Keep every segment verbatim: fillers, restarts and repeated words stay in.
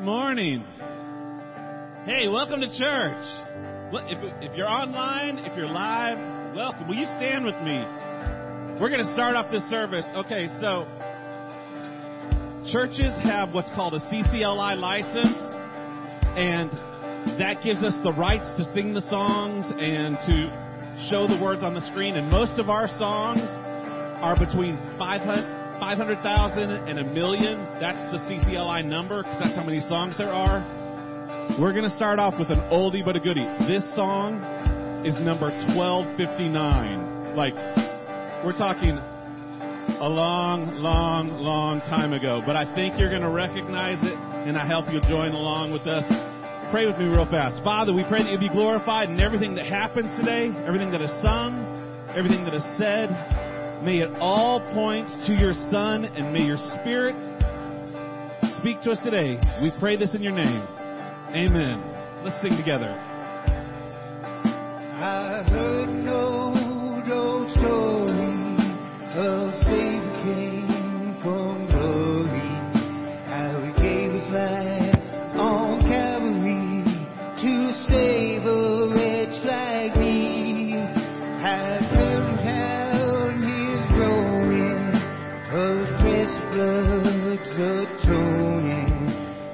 Good morning. Hey, welcome to church. If, if you're online, if you're live, welcome. Will you stand with me? We're going to start off this service. Okay, so churches have what's called a C C L I license, and that gives us the rights to sing the songs and to show the words on the screen. And most of our songs are between five hundred thousand and a million. That's the C C L I number, because that's how many songs there are. We're going to start off with an oldie but a goodie. This song is number twelve fifty-nine. Like, we're talking a long, long, long time ago. But I think you're going to recognize it, and I hope you'll join along with us. Pray with me real fast. Father, we pray that you'll be glorified in everything that happens today, everything that is sung, everything that is said. May it all point to your Son, and may your Spirit speak to us today. We pray this in your name. Amen. Let's sing together. I heard an old, old story of Savior came from glory, how he gave his life on Calvary to save a wretch like me. How blood's atoning,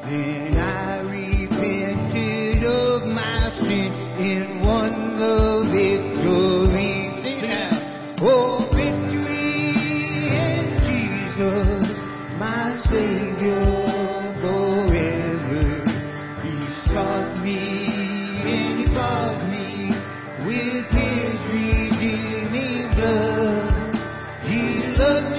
then I repented of my sin and won the victory. Sing it now. Oh, victory in Jesus, my Savior forever. He sought me and he bought me with his redeeming blood. He loved me.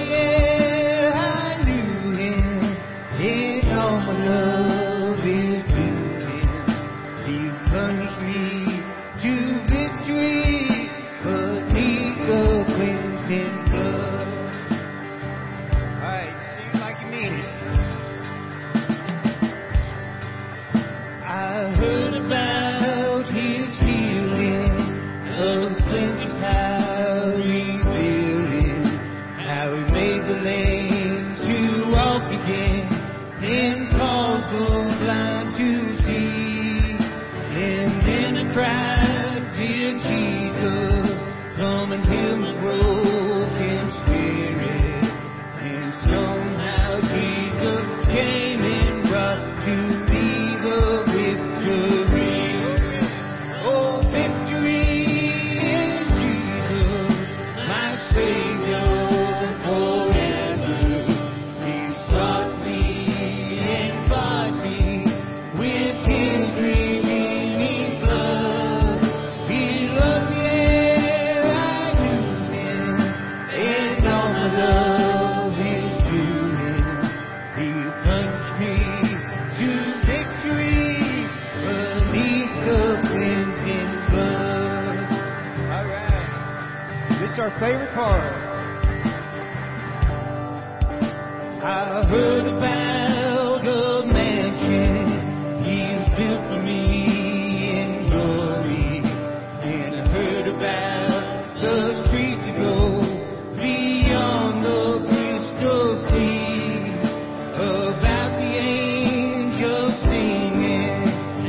Favorite part. I heard about a mansion he's built for me in glory, and I heard about the streets to go beyond the crystal sea, about the angels singing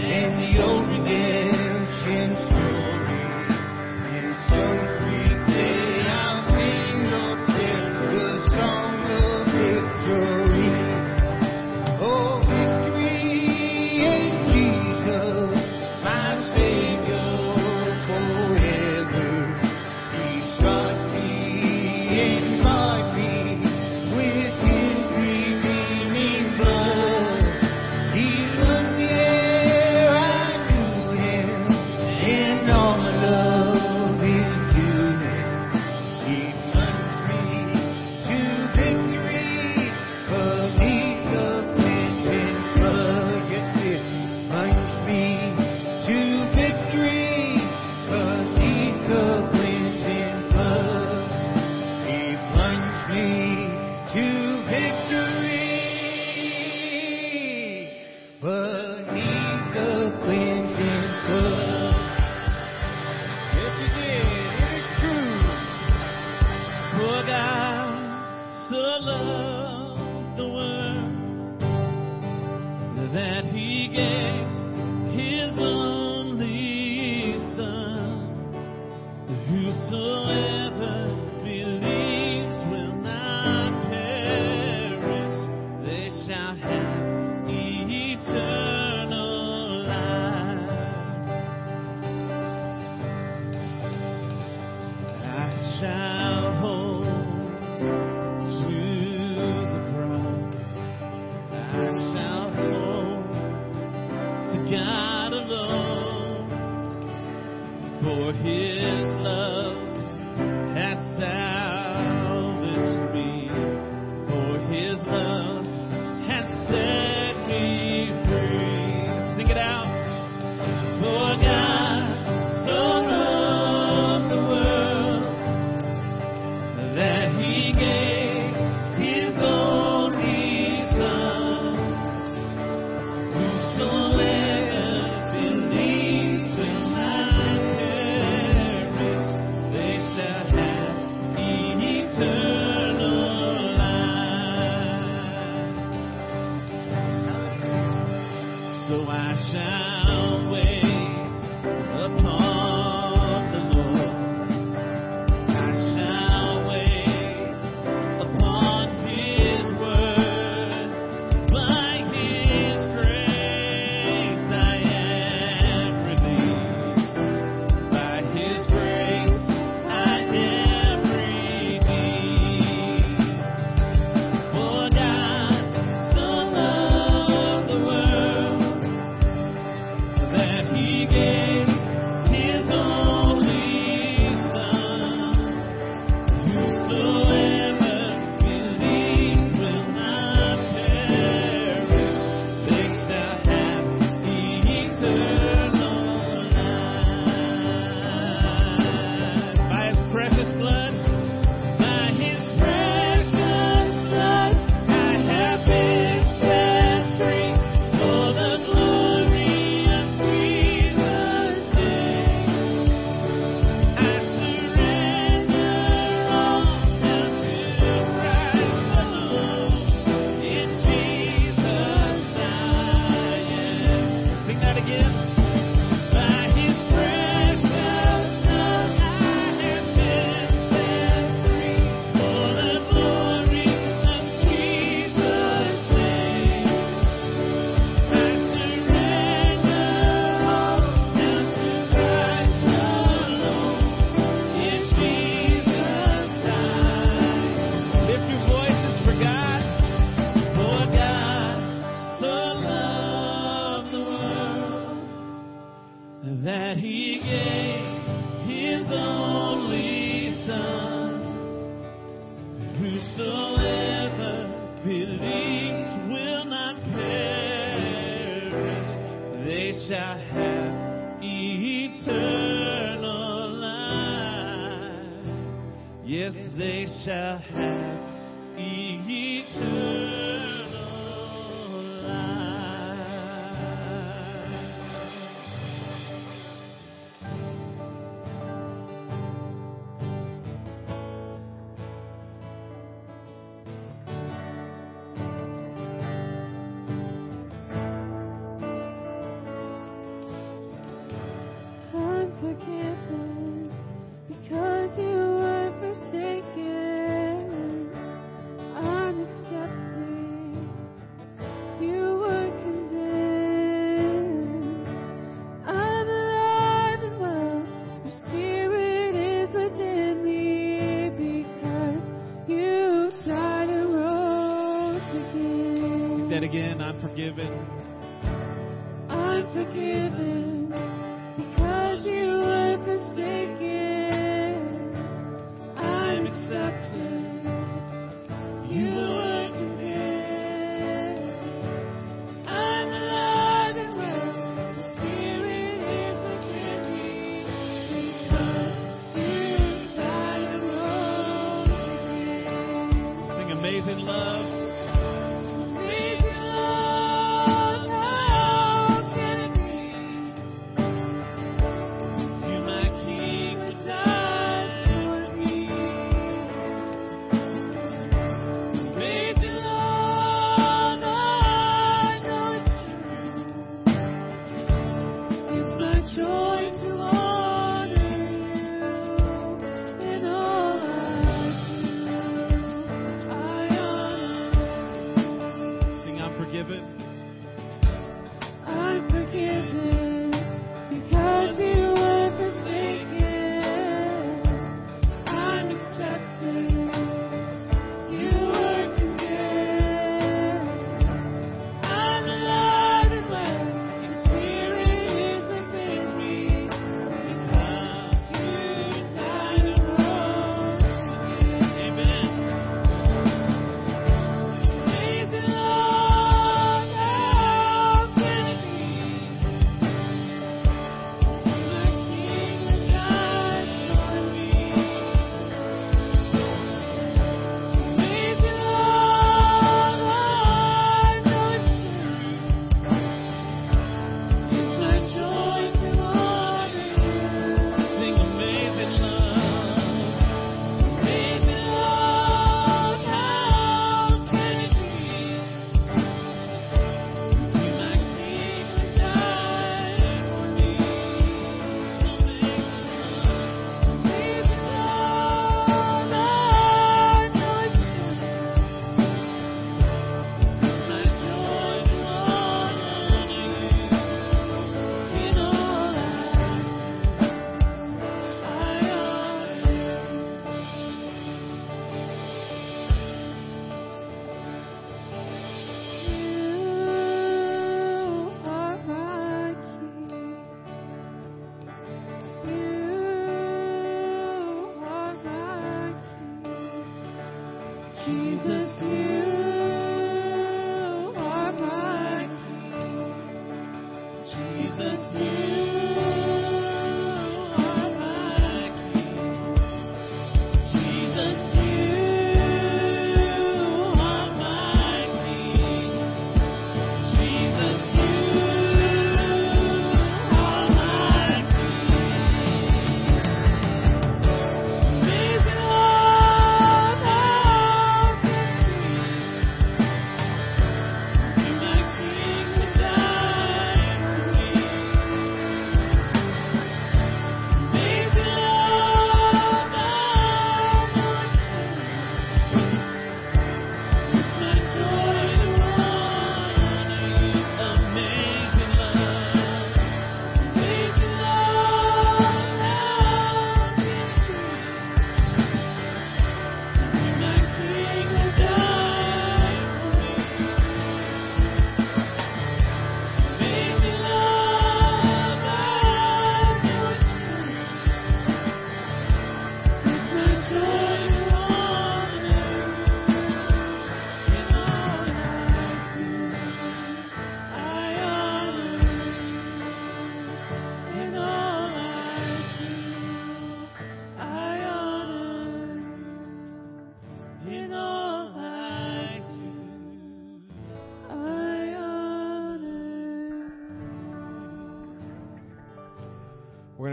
and the old redemption story. It's so sweet. Sing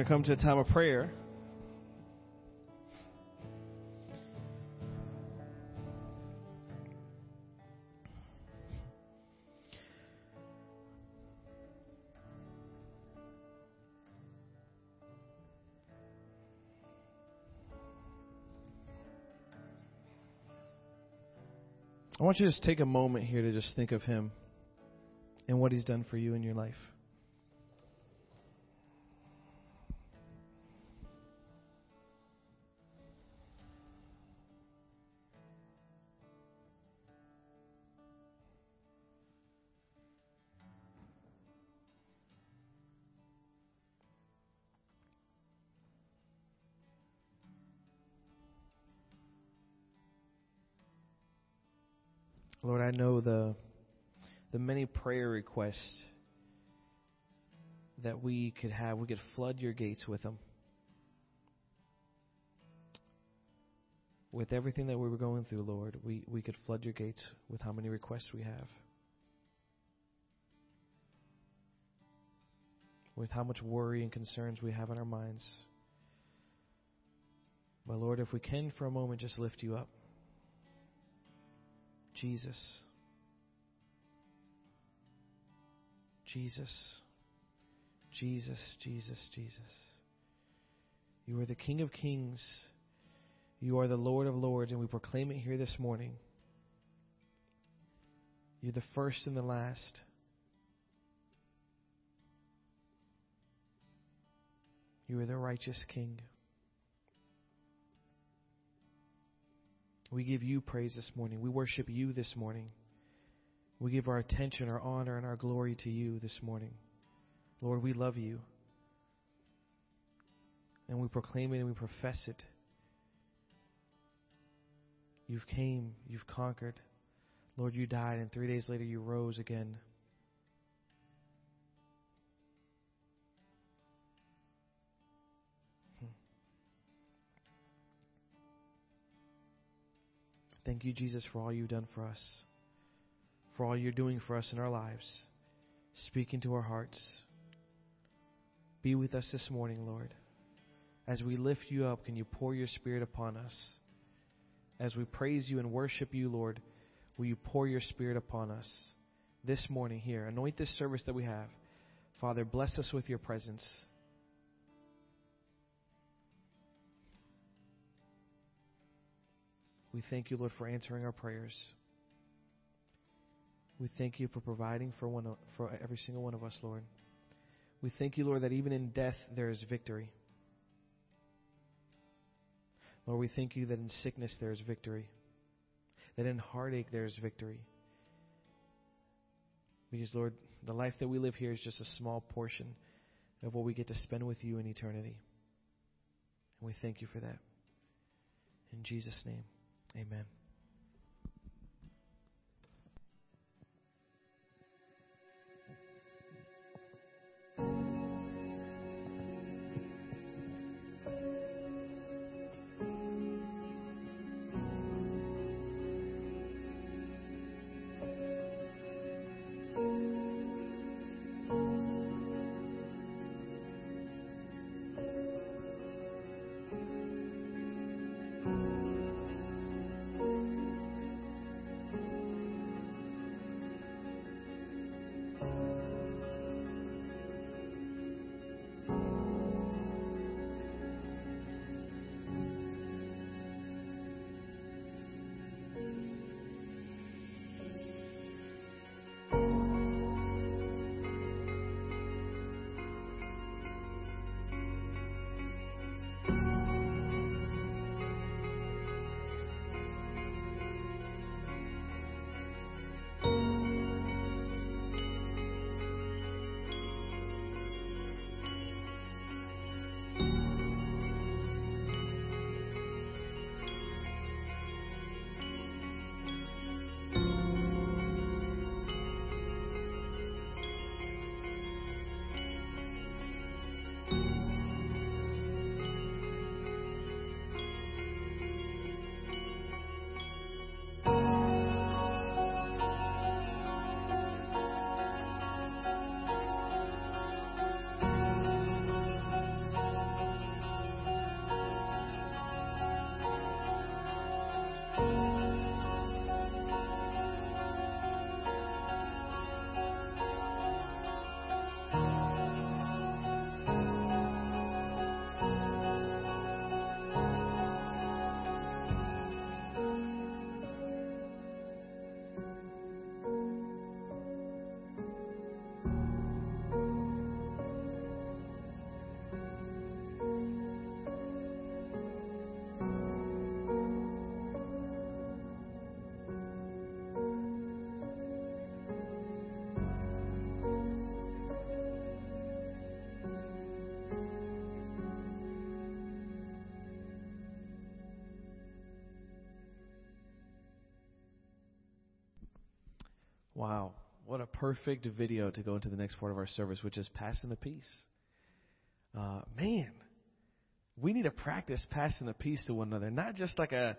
Come to a time of prayer. I want you to just take a moment here to just think of him and what he's done for you in your life. Lord, I know the the many prayer requests that we could have. We could flood your gates with them, with everything that we were going through, Lord. We we could flood your gates with how many requests we have, with how much worry and concerns we have in our minds. But Lord, if we can for a moment just lift you up. Jesus, Jesus, Jesus, Jesus, Jesus. You are the King of Kings. You are the Lord of Lords, and we proclaim it here this morning. You're the first and the last. You are the righteous King. We give you praise this morning. We worship you this morning. We give our attention, our honor, and our glory to you this morning. Lord, we love you. And we proclaim it and we profess it. You've came. You've conquered. Lord, you died, and three days later you rose again. Thank you, Jesus, for all you've done for us, for all you're doing for us in our lives, speaking to our hearts. Be with us this morning, Lord. As we lift you up, can you pour your Spirit upon us? As we praise you and worship you, Lord, will you pour your Spirit upon us this morning here? Anoint this service that we have. Father, bless us with your presence. We thank you, Lord, for answering our prayers. We thank you for providing for one for every single one of us, Lord. We thank you, Lord, that even in death there is victory. Lord, we thank you that in sickness there is victory, that in heartache there is victory. Because, Lord, the life that we live here is just a small portion of what we get to spend with you in eternity. And we thank you for that. In Jesus' name. Amen. Wow, what a perfect video to go into the next part of our service, which is passing the peace. Uh, man, we need to practice passing the peace to one another, not just like a,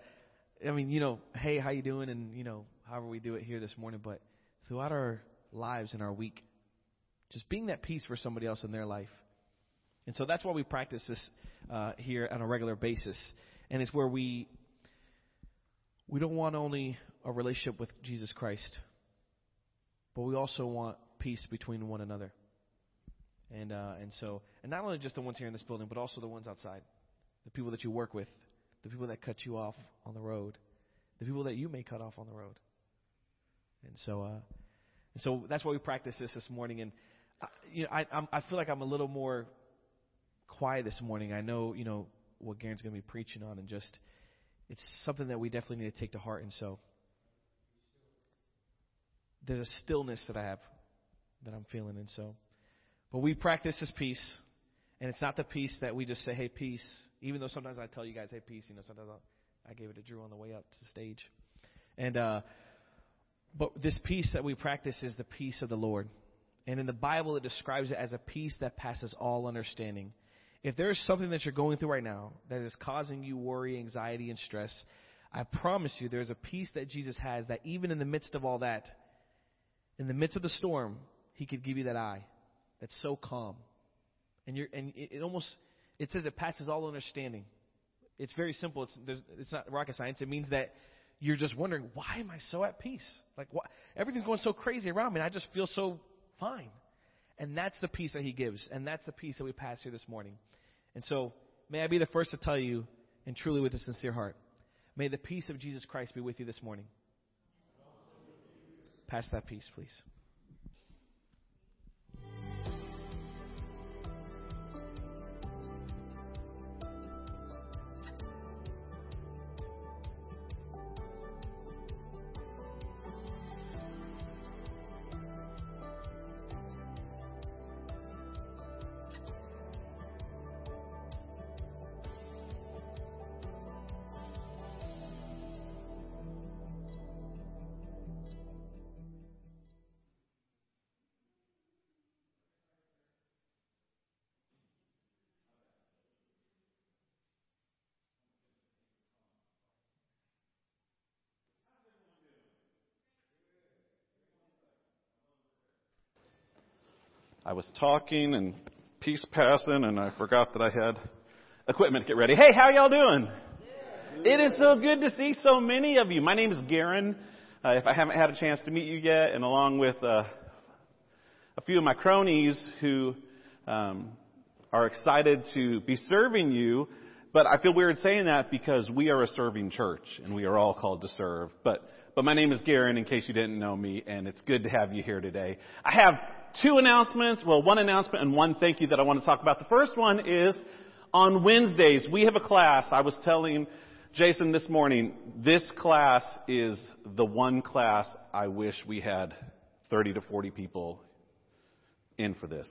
I mean, you know, hey, how you doing? And, you know, however we do it here this morning, but throughout our lives and our week, just being that peace for somebody else in their life. And so that's why we practice this uh, here on a regular basis. And it's where we, we don't want only a relationship with Jesus Christ, but we also want peace between one another. And uh, and so, and not only just the ones here in this building, but also the ones outside, the people that you work with, the people that cut you off on the road, the people that you may cut off on the road. And so, uh, and so that's why we practiced this this morning. And I, you know, I I'm, I feel like I'm a little more quiet this morning. I know, you know, what Garen's going to be preaching on, and just it's something that we definitely need to take to heart. And so, there's a stillness that I have, that I'm feeling, and so. But we practice this peace, and it's not the peace that we just say, hey, peace, even though sometimes I tell you guys, hey, peace, you know, sometimes I'll, I gave it to Drew on the way up to the stage. And uh, but this peace that we practice is the peace of the Lord. And in the Bible, it describes it as a peace that passes all understanding. If there is something that you're going through right now that is causing you worry, anxiety, and stress, I promise you there is a peace that Jesus has that even in the midst of all that, in the midst of the storm, he could give you that eye. That's so calm. And you're and it, it almost, it says it passes all understanding. It's very simple. It's there's, it's not rocket science. It means that you're just wondering, why am I so at peace? Like, why, everything's going so crazy around me, and I just feel so fine. And that's the peace that he gives, and that's the peace that we pass here this morning. And so may I be the first to tell you, and truly with a sincere heart, may the peace of Jesus Christ be with you this morning. Pass that peace, please. I was talking and peace passing, and I forgot that I had equipment to get ready. Hey, how y'all doing? Yeah. It is so good to see so many of you. My name is Garen. Uh, if I haven't had a chance to meet you yet, and along with uh, a few of my cronies who um, are excited to be serving you, but I feel weird saying that because we are a serving church, and we are all called to serve. But but my name is Garen, in case you didn't know me, and it's good to have you here today. I have two announcements, well, one announcement and one thank you that I want to talk about. The first one is on Wednesdays, we have a class. I was telling Jason this morning, this class is the one class I wish we had thirty to forty people in for this.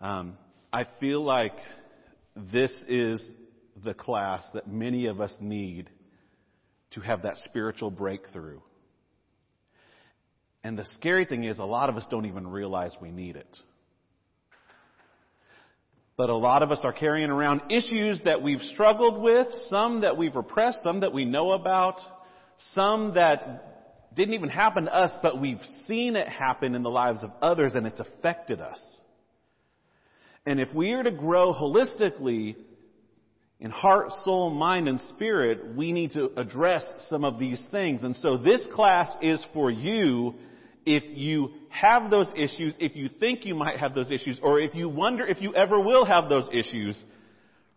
Um, I feel like this is the class that many of us need to have that spiritual breakthrough. And the scary thing is a lot of us don't even realize we need it. But a lot of us are carrying around issues that we've struggled with, some that we've repressed, some that we know about, some that didn't even happen to us, but we've seen it happen in the lives of others and it's affected us. And if we are to grow holistically in heart, soul, mind, and spirit, we need to address some of these things. And so this class is for you. If you have those issues, if you think you might have those issues, or if you wonder if you ever will have those issues,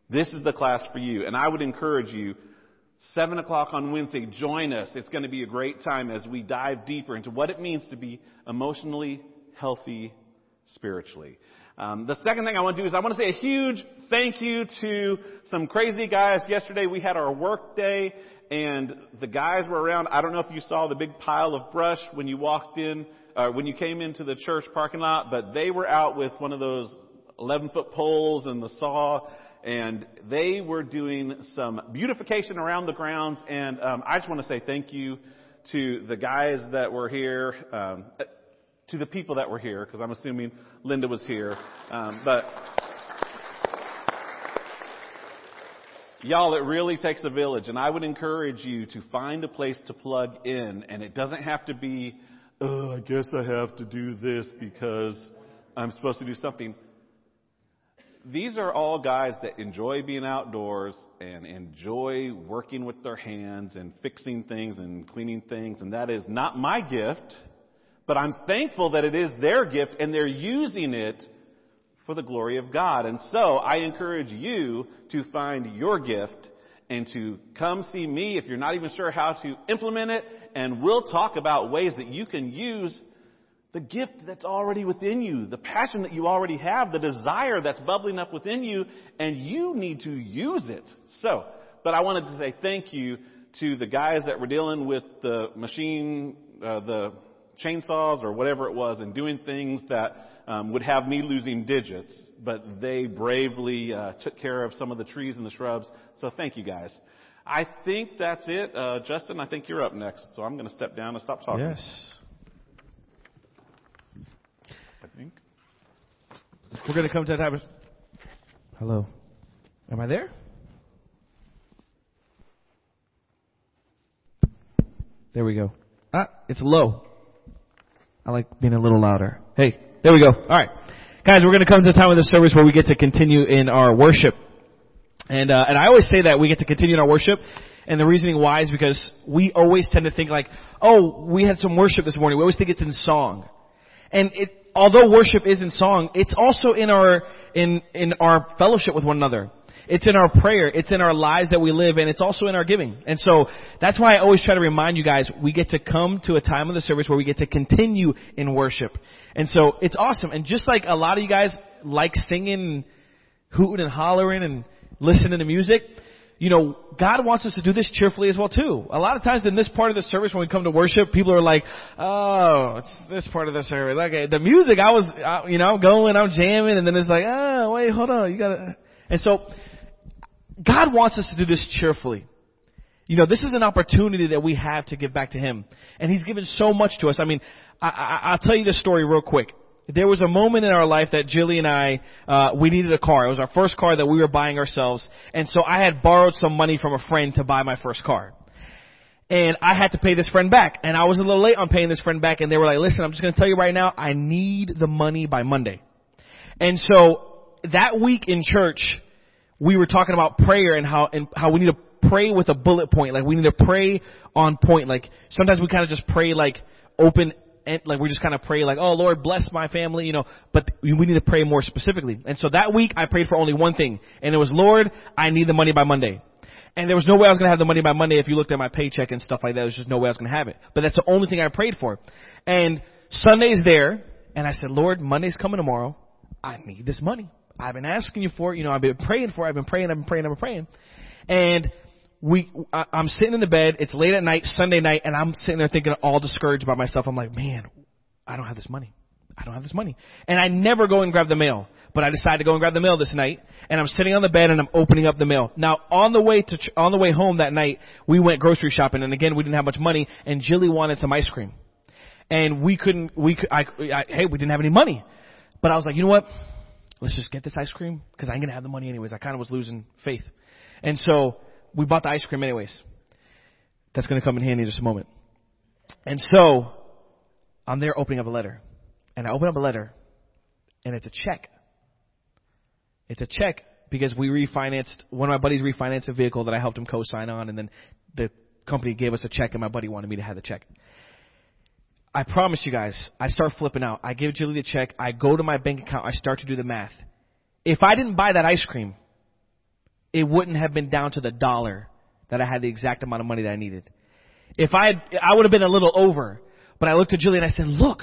this is the class for you. And I would encourage you, seven o'clock on Wednesday, join us. It's going to be a great time as we dive deeper into what it means to be emotionally healthy spiritually. Um, the second thing I want to do is I want to say a huge thank you to some crazy guys. Yesterday we had our work day, and the guys were around. I don't know if you saw the big pile of brush when you walked in, uh, when you came into the church parking lot, but they were out with one of those eleven-foot poles and the saw, and they were doing some beautification around the grounds. And um, I just want to say thank you to the guys that were here. Um, to the people that were here, because I'm assuming Linda was here. Um, but y'all, it really takes a village, and I would encourage you to find a place to plug in, and it doesn't have to be, oh, I guess I have to do this because I'm supposed to do something. These are all guys that enjoy being outdoors and enjoy working with their hands and fixing things and cleaning things, and that is not my gift. But I'm thankful that it is their gift and they're using it for the glory of God. And so I encourage you to find your gift and to come see me if you're not even sure how to implement it. And we'll talk about ways that you can use the gift that's already within you, the passion that you already have, the desire that's bubbling up within you, and you need to use it. So, but I wanted to say thank you to the guys that were dealing with the machine, uh, the chainsaws or whatever it was, and doing things that um, would have me losing digits, but they bravely uh, took care of some of the trees and the shrubs. So thank you guys. I think that's it. Uh, Justin, I think you're up next, so I'm going to step down and stop talking. Yes. We're going to come to that time of... Hello. Am I there? There we go. Ah, it's low. I like being a little louder. Hey, there we go. All right. Guys, we're going to come to the time of the service where we get to continue in our worship. And uh, and I always say that we get to continue in our worship. And the reasoning why is because we always tend to think like, oh, we had some worship this morning. We always think it's in song. And it, although worship is in song, it's also in our in in our fellowship with one another. It's in our prayer. It's in our lives that we live, and it's also in our giving. And so that's why I always try to remind you guys, we get to come to a time of the service where we get to continue in worship. And so it's awesome. And just like a lot of you guys like singing, hooting and hollering and listening to music, you know, God wants us to do this cheerfully as well, too. A lot of times in this part of the service, when we come to worship, people are like, oh, it's this part of the service. Okay, the music, I was, I, you know, I'm going, I'm jamming, and then it's like, oh, wait, hold on, you gotta. And so, God wants us to do this cheerfully. You know, this is an opportunity that we have to give back to Him. And He's given so much to us. I mean, I, I, I'll tell you this story real quick. There was a moment in our life that Jilly and I, uh, we needed a car. It was our first car that we were buying ourselves. And so I had borrowed some money from a friend to buy my first car. And I had to pay this friend back. And I was a little late on paying this friend back. And they were like, listen, I'm just going to tell you right now, I need the money by Monday. And so that week in church, we were talking about prayer and how, and how we need to pray with a bullet point. Like we need to pray on point. Like sometimes we kind of just pray like open And like we just kind of pray like, oh, Lord, bless my family, you know, but we need to pray more specifically. And so that week I prayed for only one thing, and it was, Lord, I need the money by Monday. And there was no way I was going to have the money by Monday if you looked at my paycheck and stuff like that. There's just no way I was going to have it. But that's the only thing I prayed for. And Sunday's there, and I said, Lord, Monday's coming tomorrow. I need this money. I've been asking you for it. You know, I've been praying for it. I've been praying, I've been praying, I've been praying. And We, I, I'm sitting in the bed, it's late at night, Sunday night, and I'm sitting there thinking all discouraged by myself. I'm like, man, I don't have this money. I don't have this money. And I never go and grab the mail, but I decided to go and grab the mail this night, and I'm sitting on the bed and I'm opening up the mail. Now, on the way to, on the way home that night, we went grocery shopping, and again, we didn't have much money, and Jilly wanted some ice cream. And we couldn't, we could, I, I, hey, we didn't have any money. But I was like, you know what? Let's just get this ice cream, because I ain't going to have the money anyways. I kind of was losing faith. And so, we bought the ice cream anyways. That's going to come in handy in just a moment. And so I'm there opening up a letter. And I open up a letter, and it's a check. It's a check because we refinanced, one of my buddies refinanced a vehicle that I helped him co-sign on, and then the company gave us a check, and my buddy wanted me to have the check. I promise you guys, I start flipping out. I give Julie the check. I go to my bank account. I start to do the math. If I didn't buy that ice cream, it wouldn't have been down to the dollar that I had the exact amount of money that I needed. If I had, I would have been a little over, but I looked at Julie and I said, look,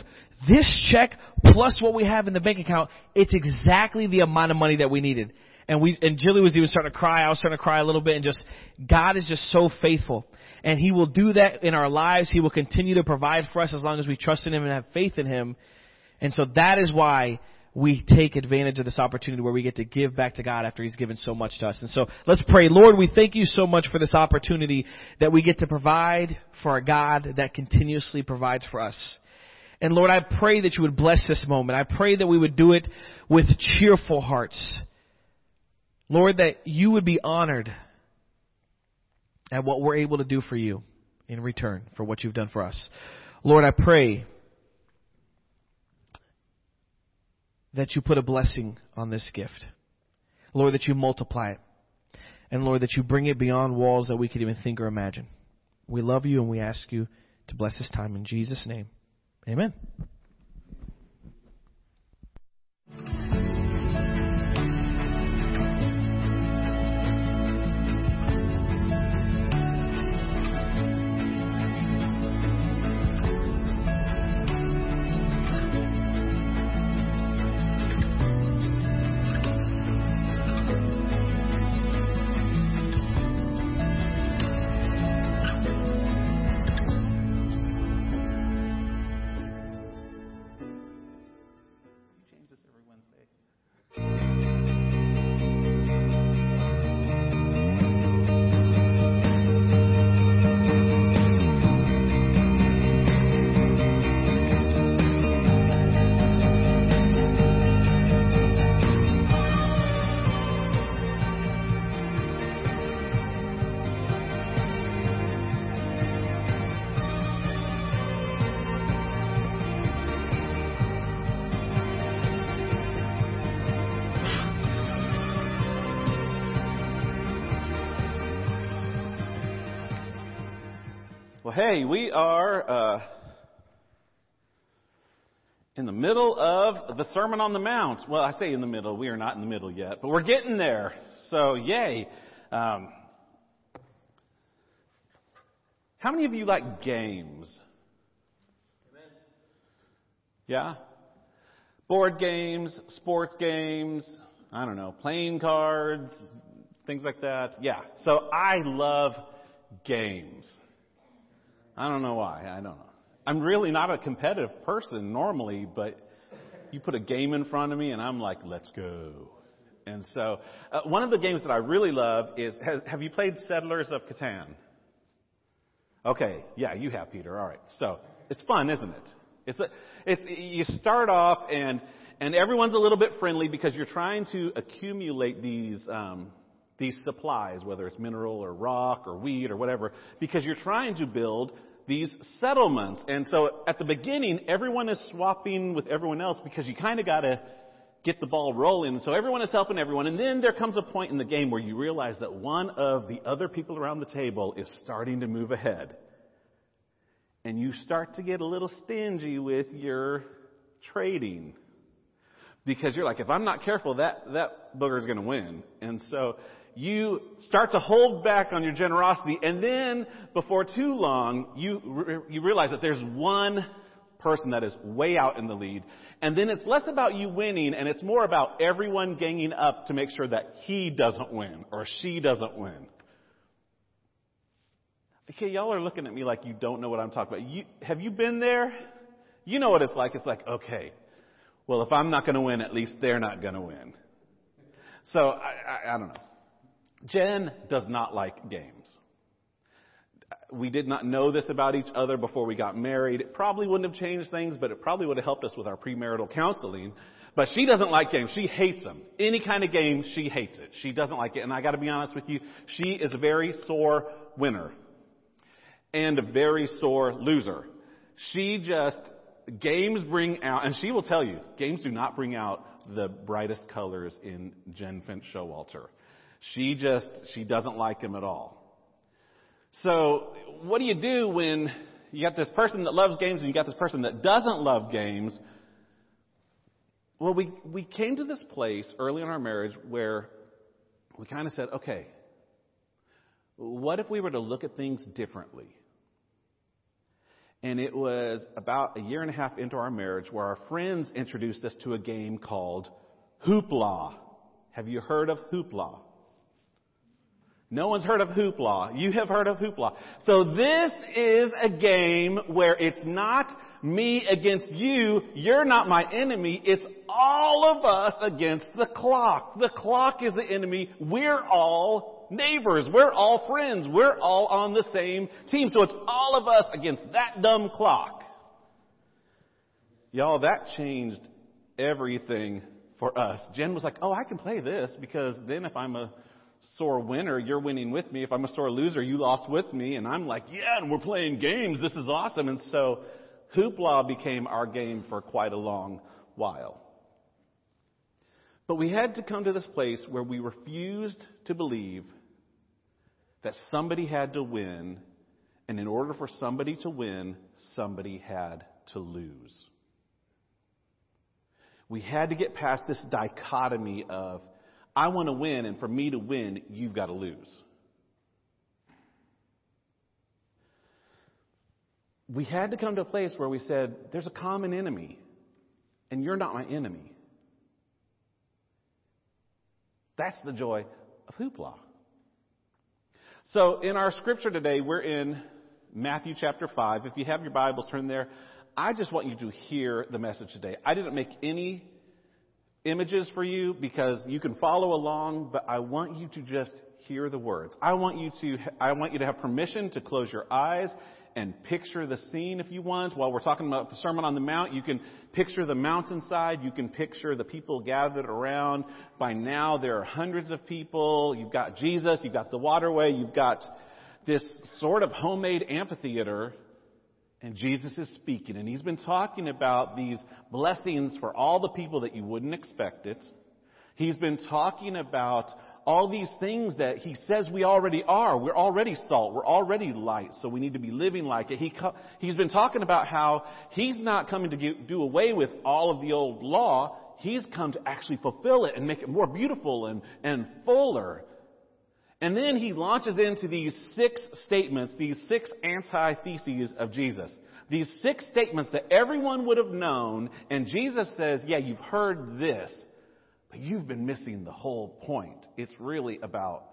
this check plus what we have in the bank account, it's exactly the amount of money that we needed. And we, and Julie was even starting to cry. I was starting to cry a little bit, and just, God is just so faithful, and He will do that in our lives. He will continue to provide for us as long as we trust in Him and have faith in Him. And so that is why we take advantage of this opportunity where we get to give back to God after He's given so much to us. And so let's pray. Lord, we thank You so much for this opportunity that we get to provide for our God that continuously provides for us. And Lord, I pray that You would bless this moment. I pray that we would do it with cheerful hearts. Lord, that You would be honored at what we're able to do for You in return for what You've done for us. Lord, I pray that You put a blessing on this gift. Lord, that You multiply it. And Lord, that You bring it beyond walls that we could even think or imagine. We love You, and we ask You to bless this time in Jesus' name. Amen. Well, hey, we are uh, in the middle of the Sermon on the Mount. Well, I say in the middle. We are not in the middle yet, but we're getting there. So, yay. Um, how many of you like games? Amen. Yeah? Board games, sports games, I don't know, playing cards, things like that. Yeah. So I love games. I don't know why. I don't know. I'm really not a competitive person normally, but you put a game in front of me and I'm like, let's go. And so uh, one of the games that I really love is, has, have you played Settlers of Catan? Okay. Yeah, you have, Peter. All right. So it's fun, isn't it? It's a, it's you start off and and everyone's a little bit friendly because you're trying to accumulate these um, these supplies, whether it's mineral or rock or wheat or whatever, because you're trying to build these settlements. And so at the beginning, everyone is swapping with everyone else because you kind of got to get the ball rolling. So everyone is helping everyone. And then there comes a point in the game where you realize that one of the other people around the table is starting to move ahead. And you start to get a little stingy with your trading. Because you're like, if I'm not careful, that, that booger's going to win. And so you start to hold back on your generosity. And then before too long, you, you realize that there's one person that is way out in the lead. And then it's less about you winning, and it's more about everyone ganging up to make sure that he doesn't win or she doesn't win. Okay, y'all are looking at me like you don't know what I'm talking about. You, have you been there? You know what it's like. It's like, okay, well, if I'm not going to win, at least they're not going to win. So, I, I, I don't know. Jen does not like games. We did not know this about each other before we got married. It probably wouldn't have changed things, but it probably would have helped us with our premarital counseling. But she doesn't like games. She hates them. Any kind of game, she hates it. She doesn't like it. And I got to be honest with you, she is a very sore winner. And a very sore loser. She just, games bring out, and she will tell you, games do not bring out the brightest colors in Jen Finch Showalter. She just, she doesn't like them at all. So, what do you do when you got this person that loves games and you got this person that doesn't love games? Well, we, we came to this place early in our marriage where we kind of said, okay, what if we were to look at things differently? And it was about a year and a half into our marriage where our friends introduced us to a game called Hoopla. Have you heard of Hoopla? No one's heard of Hoopla. You have heard of Hoopla. So this is a game where it's not me against you. You're not my enemy. It's all of us against the clock. The clock is the enemy. We're all neighbors. We're all friends. We're all on the same team. So it's all of us against that dumb clock. Y'all, that changed everything for us. Jen was like, oh, I can play this because then if I'm a sore winner, you're winning with me. If I'm a sore loser, you lost with me. And I'm like, yeah, and we're playing games. This is awesome. And so Hoopla became our game for quite a long while. But we had to come to this place where we refused to believe that somebody had to win, and in order for somebody to win, somebody had to lose. We had to get past this dichotomy of, I want to win, and for me to win, you've got to lose. We had to come to a place where we said, there's a common enemy, and you're not my enemy. That's the joy of Hoopla. So in our scripture today, we're in Matthew chapter five. If you have your Bibles, turn there. I just want you to hear the message today. I didn't make any images for you because you can follow along, but I want you to just hear the words. I want you to, I want you to have permission to close your eyes and picture the scene if you want. While we're talking about the Sermon on the Mount, you can picture the mountainside. You can picture the people gathered around. By now, there are hundreds of people. You've got Jesus. You've got the waterway. You've got this sort of homemade amphitheater. And Jesus is speaking. And he's been talking about these blessings for all the people that you wouldn't expect it. He's been talking about all these things that he says we already are. We're already salt. We're already light. So we need to be living like it. He co- he's been talking about how he's not coming to get, do away with all of the old law. He's come to actually fulfill it and make it more beautiful and, and fuller. And then he launches into these six statements, these six antitheses of Jesus. These six statements that everyone would have known. And Jesus says, yeah, you've heard this. You've been missing the whole point. It's really about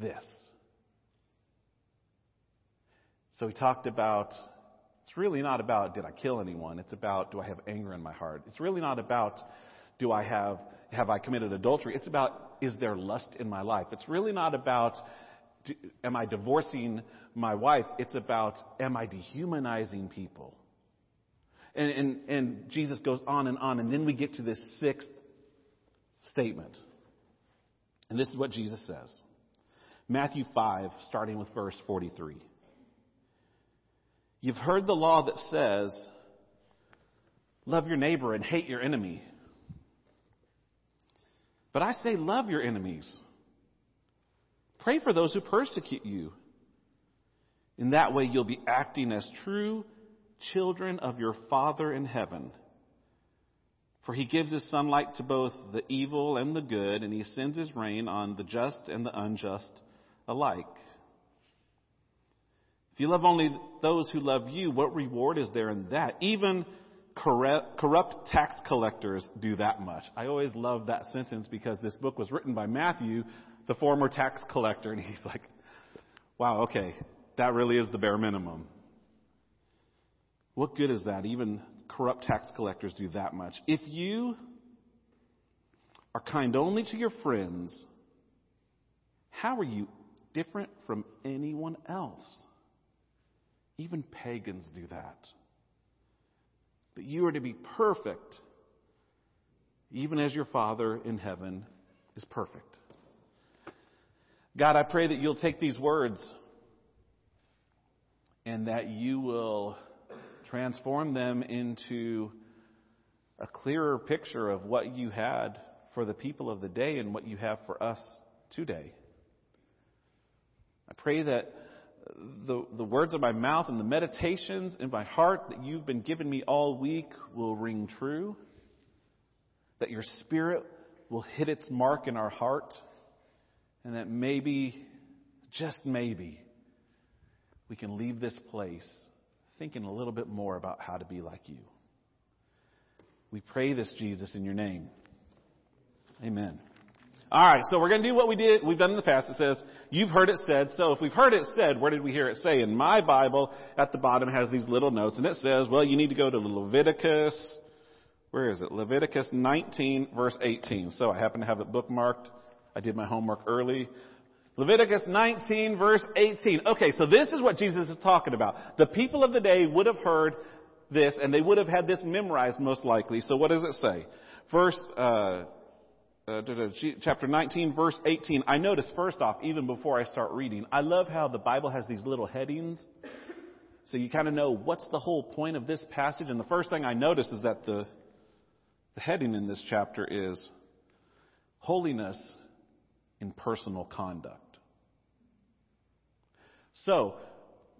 this. So he talked about, it's really not about did I kill anyone? It's about do I have anger in my heart? It's really not about do I have, have I committed adultery? It's about is there lust in my life? It's really not about do, am I divorcing my wife? It's about am I dehumanizing people? And, and, and Jesus goes on and on. And then we get to this sixth statement. And this is what Jesus says. Matthew five, starting with verse forty-three. You've heard the law that says, love your neighbor and hate your enemy. But I say, love your enemies. Pray for those who persecute you. In that way, you'll be acting as true children of your Father in heaven. For he gives his sunlight to both the evil and the good, and he sends his rain on the just and the unjust alike. If you love only those who love you, what reward is there in that? Even corrupt tax collectors do that much. I always love that sentence because this book was written by Matthew, the former tax collector, and he's like, wow, okay, that really is the bare minimum. What good is that? Even corrupt tax collectors do that much. If you are kind only to your friends, how are you different from anyone else? Even pagans do that. But you are to be perfect, even as your Father in heaven is perfect. God, I pray that you'll take these words and that you will transform them into a clearer picture of what you had for the people of the day and what you have for us today. I pray that the, the words of my mouth and the meditations in my heart that you've been giving me all week will ring true, that your Spirit will hit its mark in our heart, and that maybe, just maybe, we can leave this place thinking a little bit more about how to be like you. We pray this, Jesus, in your name. Amen. All right, so we're going to do what we did, we've done in the past. It says, you've heard it said. So if we've heard it said, where did we hear it say? In my Bible, at the bottom has these little notes, and it says, well, you need to go to Leviticus. Where is it? Leviticus nineteen, verse eighteen. So I happen to have it bookmarked. I did my homework early. Leviticus nineteen, verse eighteen. Okay, so this is what Jesus is talking about. The people of the day would have heard this, and they would have had this memorized most likely. So what does it say? First, uh, uh, chapter nineteen, verse eighteen. I notice, first off, even before I start reading, I love how the Bible has these little headings. So you kind of know what's the whole point of this passage. And the first thing I notice is that the, the heading in this chapter is holiness in personal conduct. So,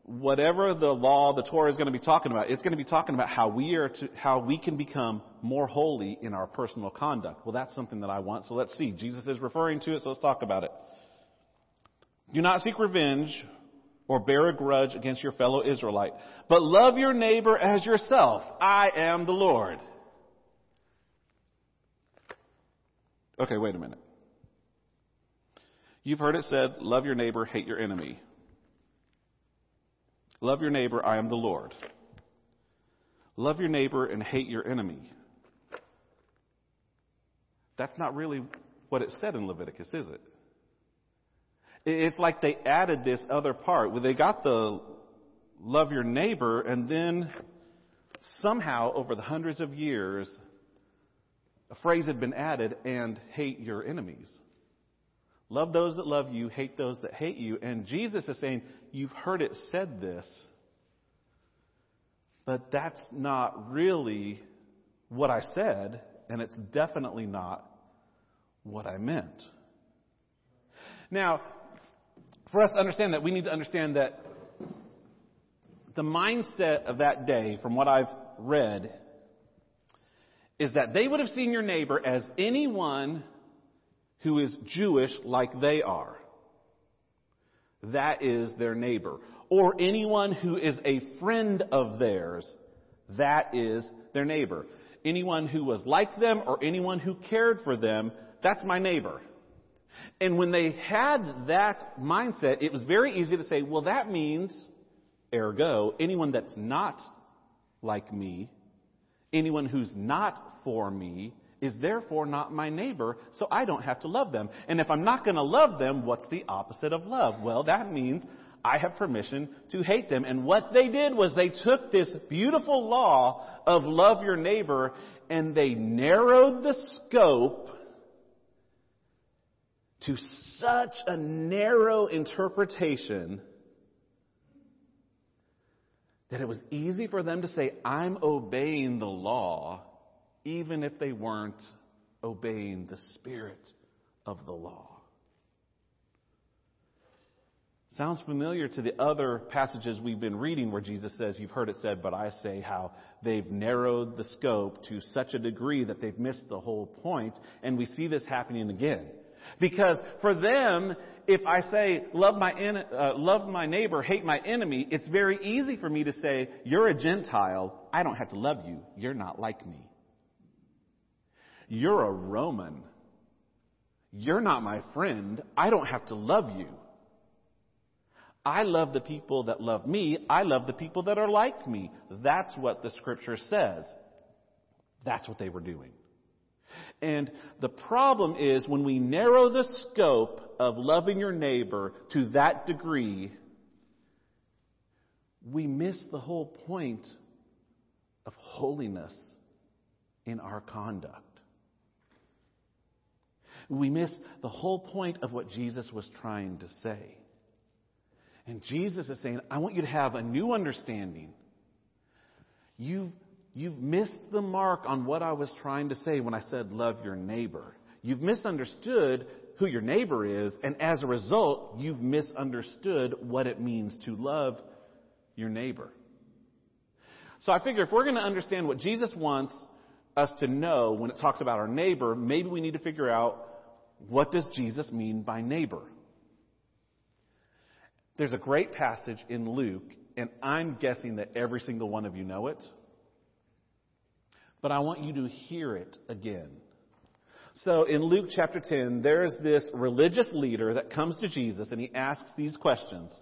whatever the law, the Torah is going to be talking about, it's going to be talking about how we are to, how we can become more holy in our personal conduct. Well, that's something that I want. So let's see. Jesus is referring to it, so let's talk about it. Do not seek revenge or bear a grudge against your fellow Israelite, but love your neighbor as yourself. I am the Lord. Okay, wait a minute. You've heard it said, love your neighbor, hate your enemy. Love your neighbor, I am the Lord. Love your neighbor and hate your enemy. That's not really what it said in Leviticus, is it? It's like they added this other part where they got the love your neighbor, and then somehow over the hundreds of years, a phrase had been added, and hate your enemies. Love those that love you, hate those that hate you. And Jesus is saying, you've heard it said this, but that's not really what I said, and it's definitely not what I meant. Now, for us to understand that, we need to understand that the mindset of that day, from what I've read, is that they would have seen your neighbor as anyone who is Jewish like they are. That is their neighbor. Or anyone who is a friend of theirs, that is their neighbor. Anyone who was like them or anyone who cared for them, that's my neighbor. And when they had that mindset, it was very easy to say, well, that means, ergo, anyone that's not like me, anyone who's not for me, is therefore not my neighbor, so I don't have to love them. And if I'm not going to love them, what's the opposite of love? Well, that means I have permission to hate them. And what they did was they took this beautiful law of love your neighbor and they narrowed the scope to such a narrow interpretation that it was easy for them to say, I'm obeying the law, even if they weren't obeying the spirit of the law. Sounds familiar to the other passages we've been reading where Jesus says, you've heard it said, but I say, how they've narrowed the scope to such a degree that they've missed the whole point. And we see this happening again. Because for them, if I say, love my en- uh, love my neighbor, hate my enemy, it's very easy for me to say, you're a Gentile, I don't have to love you, you're not like me. You're a Roman, you're not my friend, I don't have to love you. I love the people that love me. I love the people that are like me. That's what the scripture says. That's what they were doing. And the problem is when we narrow the scope of loving your neighbor to that degree, we miss the whole point of holiness in our conduct. We miss the whole point of what Jesus was trying to say. And Jesus is saying, I want you to have a new understanding. You've, you've missed the mark on what I was trying to say when I said love your neighbor. You've misunderstood who your neighbor is, and as a result, you've misunderstood what it means to love your neighbor. So I figure if we're going to understand what Jesus wants us to know when it talks about our neighbor, maybe we need to figure out, what does Jesus mean by neighbor? There's a great passage in Luke, and I'm guessing that every single one of you know it. But I want you to hear it again. So in Luke chapter ten, there's this religious leader that comes to Jesus, and he asks these questions.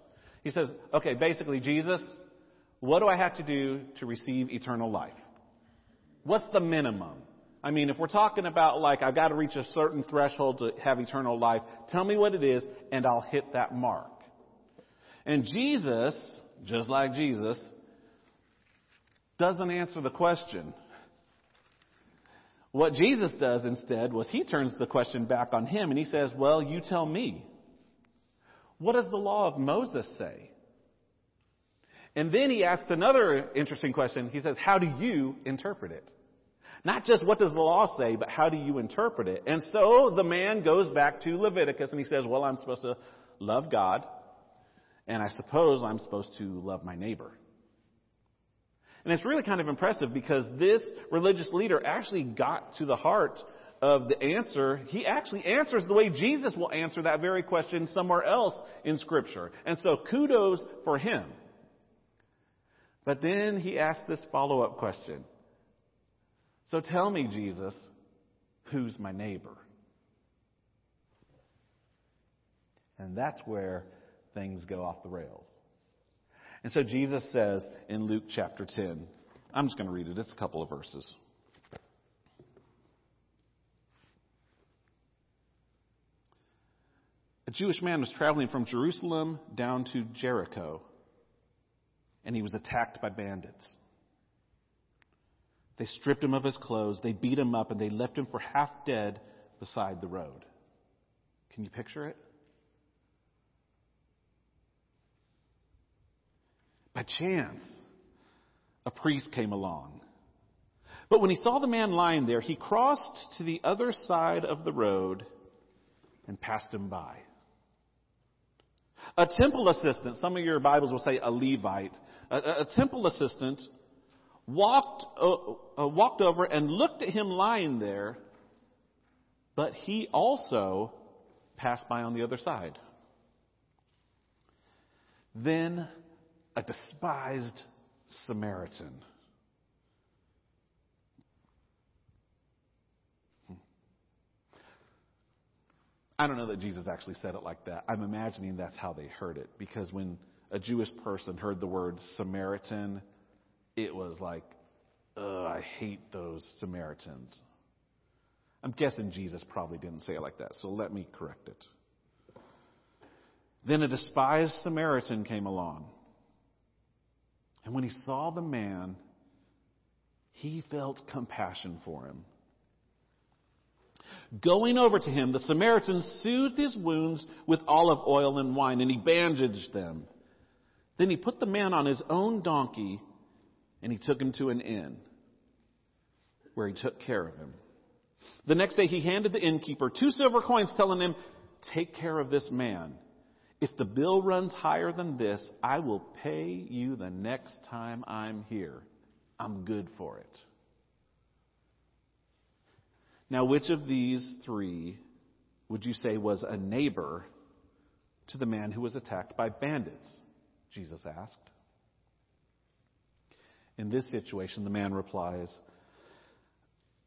He says, okay, basically, Jesus, what do I have to do to receive eternal life? What's the minimum? I mean, if we're talking about, like, I've got to reach a certain threshold to have eternal life, tell me what it is, and I'll hit that mark. And Jesus, just like Jesus, doesn't answer the question. What Jesus does instead was he turns the question back on him and he says, well, you tell me. What does the law of Moses say? And then he asks another interesting question. He says, how do you interpret it? Not just what does the law say, but how do you interpret it? And so the man goes back to Leviticus and he says, well, I'm supposed to love God. And I suppose I'm supposed to love my neighbor. And it's really kind of impressive because this religious leader actually got to the heart of the answer. He actually answers the way Jesus will answer that very question somewhere else in Scripture. And so kudos for him. But then he asked this follow-up question. So tell me, Jesus, who's my neighbor? And that's where things go off the rails. And so Jesus says in Luke chapter ten, I'm just going to read it. It's a couple of verses. A Jewish man was traveling from Jerusalem down to Jericho, and he was attacked by bandits. They stripped him of his clothes, they beat him up, and they left him for half dead beside the road. Can you picture it? By chance, a priest came along. But when he saw the man lying there, he crossed to the other side of the road and passed him by. A temple assistant, some of your Bibles will say a Levite, a, a temple assistant walked, uh, uh, walked over and looked at him lying there, but he also passed by on the other side. Then a despised Samaritan. I don't know that Jesus actually said it like that. I'm imagining that's how they heard it. Because when a Jewish person heard the word Samaritan, it was like, ugh, I hate those Samaritans. I'm guessing Jesus probably didn't say it like that, so let me correct it. Then a despised Samaritan came along. And when he saw the man, he felt compassion for him. Going over to him, the Samaritan soothed his wounds with olive oil and wine, and he bandaged them. Then he put the man on his own donkey, and he took him to an inn, where he took care of him. The next day he handed the innkeeper two silver coins, telling him, "Take care of this man. If the bill runs higher than this, I will pay you the next time I'm here. I'm good for it." Now, which of these three would you say was a neighbor to the man who was attacked by bandits? Jesus asked. In this situation, the man replies,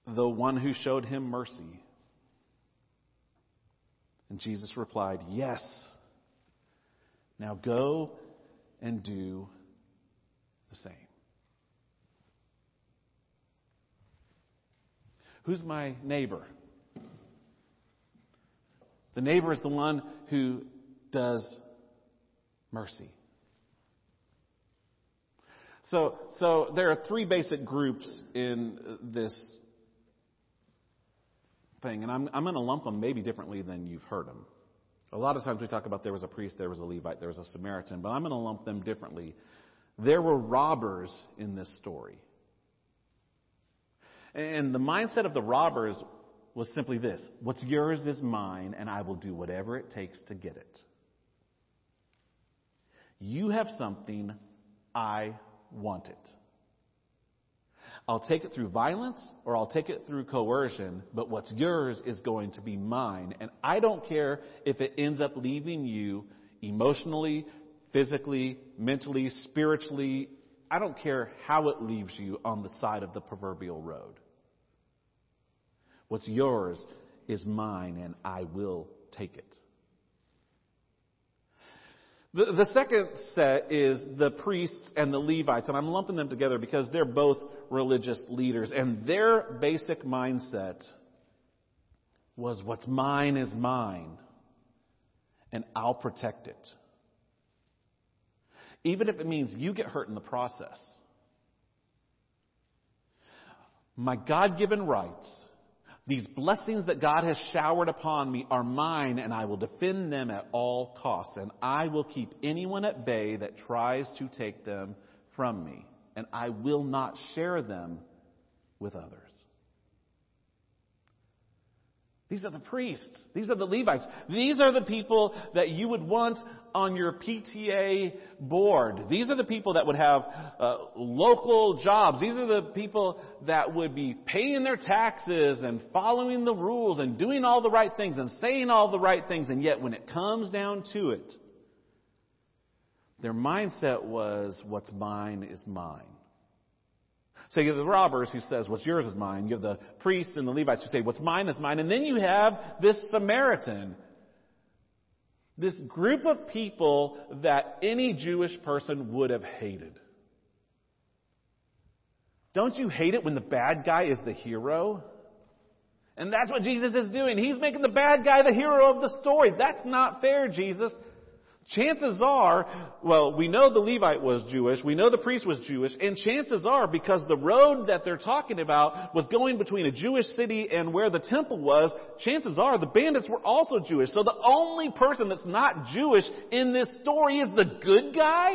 "The one who showed him mercy." And Jesus replied, "Yes. Now go and do the same." Who's my neighbor? The neighbor is the one who does mercy. So, so there are three basic groups in this thing, and I'm, I'm going to lump them maybe differently than you've heard them. A lot of times we talk about there was a priest, there was a Levite, there was a Samaritan, but I'm going to lump them differently. There were robbers in this story. And the mindset of the robbers was simply this: what's yours is mine, and I will do whatever it takes to get it. You have something, I want it. I'll take it through violence, or I'll take it through coercion, but what's yours is going to be mine, and I don't care if it ends up leaving you emotionally, physically, mentally, spiritually. I don't care how it leaves you on the side of the proverbial road. What's yours is mine, and I will take it. The, the second set is the priests and the Levites, and I'm lumping them together because they're both religious leaders, and their basic mindset was what's mine is mine, and I'll protect it. Even if it means you get hurt in the process. My God-given rights, these blessings that God has showered upon me, are mine, and I will defend them at all costs. And I will keep anyone at bay that tries to take them from me. And I will not share them with others. These are the priests. These are the Levites. These are the people that you would want on your P T A board. These are the people that would have uh, local jobs. These are the people that would be paying their taxes and following the rules and doing all the right things and saying all the right things. And yet when it comes down to it, their mindset was what's mine is mine. So you have the robbers who says, what's yours is mine. You have the priests and the Levites who say, what's mine is mine. And then you have this Samaritan, this group of people that any Jewish person would have hated. Don't you hate it when the bad guy is the hero? And that's what Jesus is doing. He's making the bad guy the hero of the story. That's not fair, Jesus. Chances are, well, we know the Levite was Jewish, we know the priest was Jewish, and chances are, because the road that they're talking about was going between a Jewish city and where the temple was, chances are the bandits were also Jewish. So the only person that's not Jewish in this story is the good guy?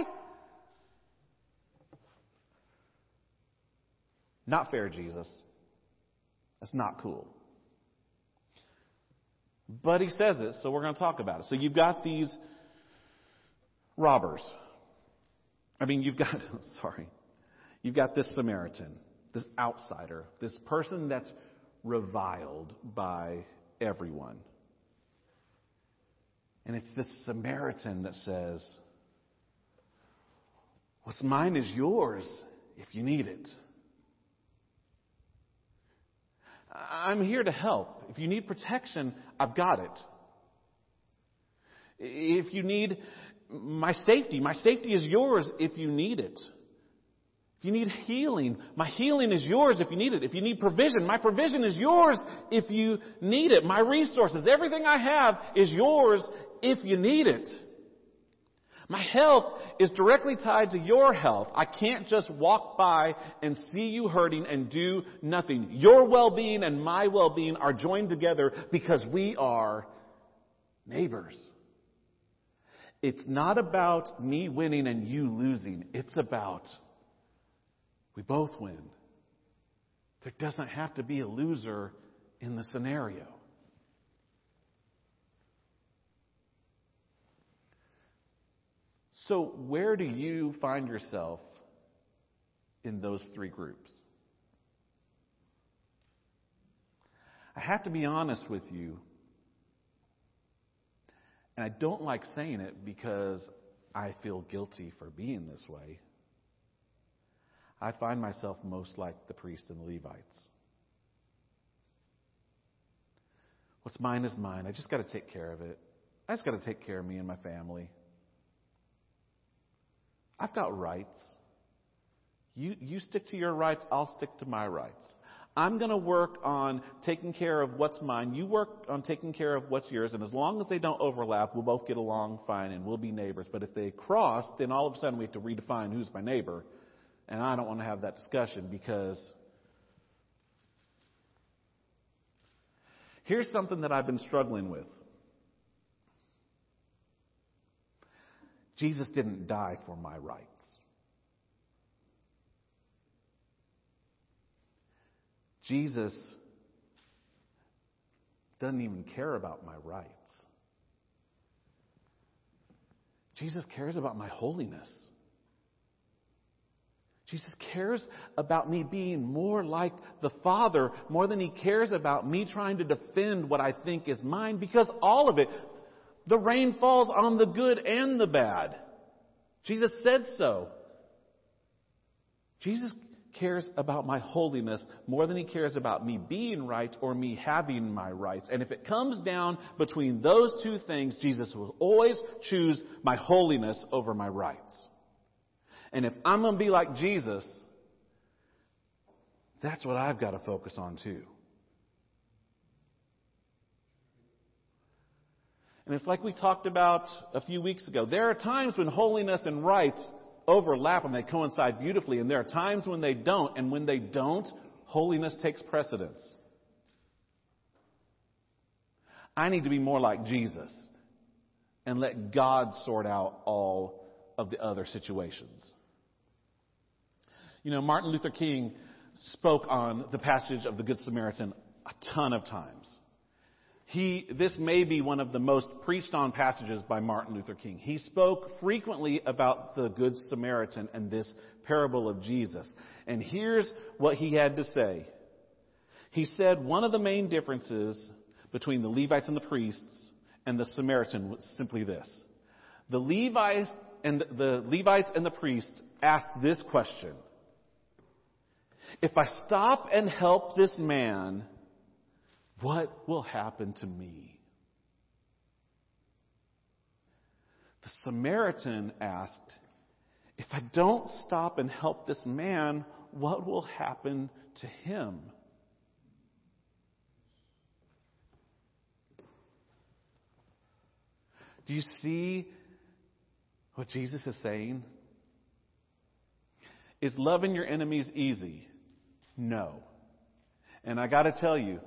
Not fair, Jesus. That's not cool. But he says it, so we're going to talk about it. So you've got these robbers. I mean, you've got, sorry, you've got this Samaritan, this outsider, this person that's reviled by everyone. And it's this Samaritan that says, what's mine is yours if you need it. I'm here to help. If you need protection, I've got it. If you need my safety, my safety is yours if you need it. If you need healing, my healing is yours if you need it. If you need provision, my provision is yours if you need it. My resources, everything I have is yours if you need it. My health is directly tied to your health. I can't just walk by and see you hurting and do nothing. Your well-being and my well-being are joined together because we are neighbors. It's not about me winning and you losing. It's about we both win. There doesn't have to be a loser in the scenario. So where do you find yourself in those three groups? I have to be honest with you, and I don't like saying it because I feel guilty for being this way. I find myself most like the priests and the Levites. What's mine is mine. I just got to take care of it. I just got to take care of me and my family. I've got rights. You you stick to your rights, I'll stick to my rights. I'm going to work on taking care of what's mine. You work on taking care of what's yours. And as long as they don't overlap, we'll both get along fine and we'll be neighbors. But if they cross, then all of a sudden we have to redefine who's my neighbor. And I don't want to have that discussion because here's something that I've been struggling with. Jesus didn't die for my rights. Jesus doesn't even care about my rights. Jesus cares about my holiness. Jesus cares about me being more like the Father more than he cares about me trying to defend what I think is mine, because all of it, the rain falls on the good and the bad. Jesus said so. Jesus cares about my holiness more than he cares about me being right or me having my rights. And if it comes down between those two things, Jesus will always choose my holiness over my rights. And if I'm going to be like Jesus, that's what I've got to focus on too. And it's like we talked about a few weeks ago. There are times when holiness and rights overlap and they coincide beautifully. And there are times when they don't. And when they don't, holiness takes precedence. I need to be more like Jesus and let God sort out all of the other situations. You know, Martin Luther King spoke on the passage of the Good Samaritan a ton of times. He, this may be one of the most preached on passages by Martin Luther King. He spoke frequently about the Good Samaritan and this parable of Jesus. And here's what he had to say. He said one of the main differences between the Levites and the priests and the Samaritan was simply this. The Levites and the, the Levites and the priests asked this question. If I stop and help this man, what will happen to me? The Samaritan asked, if I don't stop and help this man, what will happen to him? Do you see what Jesus is saying? Is loving your enemies easy? No. And I got to tell you,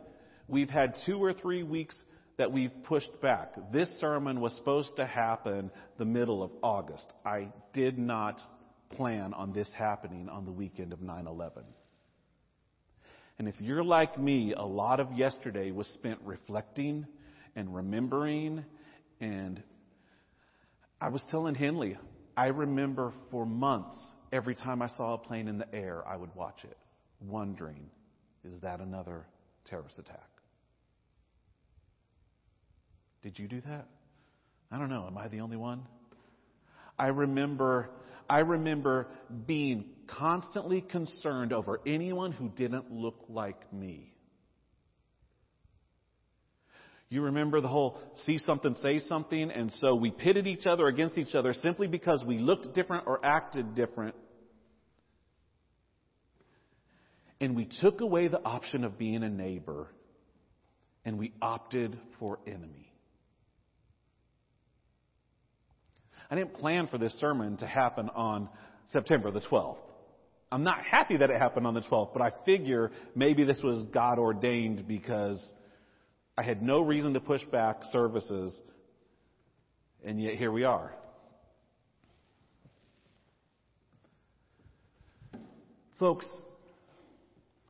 we've had two or three weeks that we've pushed back. This sermon was supposed to happen the middle of August. I did not plan on this happening on the weekend of nine eleven. And if you're like me, a lot of yesterday was spent reflecting and remembering. And I was telling Henley, I remember for months, every time I saw a plane in the air, I would watch it, wondering, is that another terrorist attack? Did you do that? I don't know. Am I the only one? I remember, I remember being constantly concerned over anyone who didn't look like me. You remember the whole see something, say something, and so we pitted each other against each other simply because we looked different or acted different. And we took away the option of being a neighbor, and we opted for enemy. I didn't plan for this sermon to happen on September the twelfth. I'm not happy that it happened on the twelfth, but I figure maybe this was God ordained because I had no reason to push back services, and yet here we are. Folks,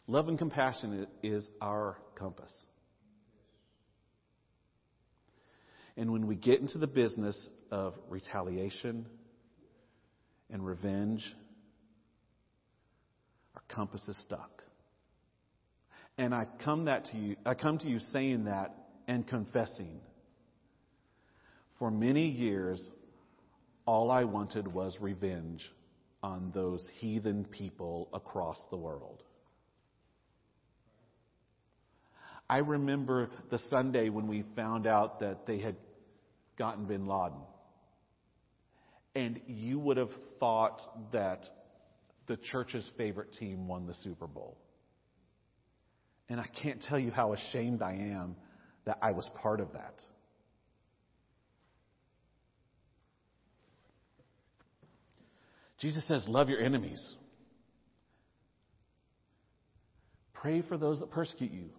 love and compassion is our compass. And when we get into the business of retaliation and revenge, our compass is stuck. And I come that to you, I come to you saying that and confessing. For many years, all I wanted was revenge on those heathen people across the world. I remember the Sunday when we found out that they had gotten bin Laden. And you would have thought that the church's favorite team won the Super Bowl. And I can't tell you how ashamed I am that I was part of that. Jesus says, love your enemies. Pray for those that persecute you.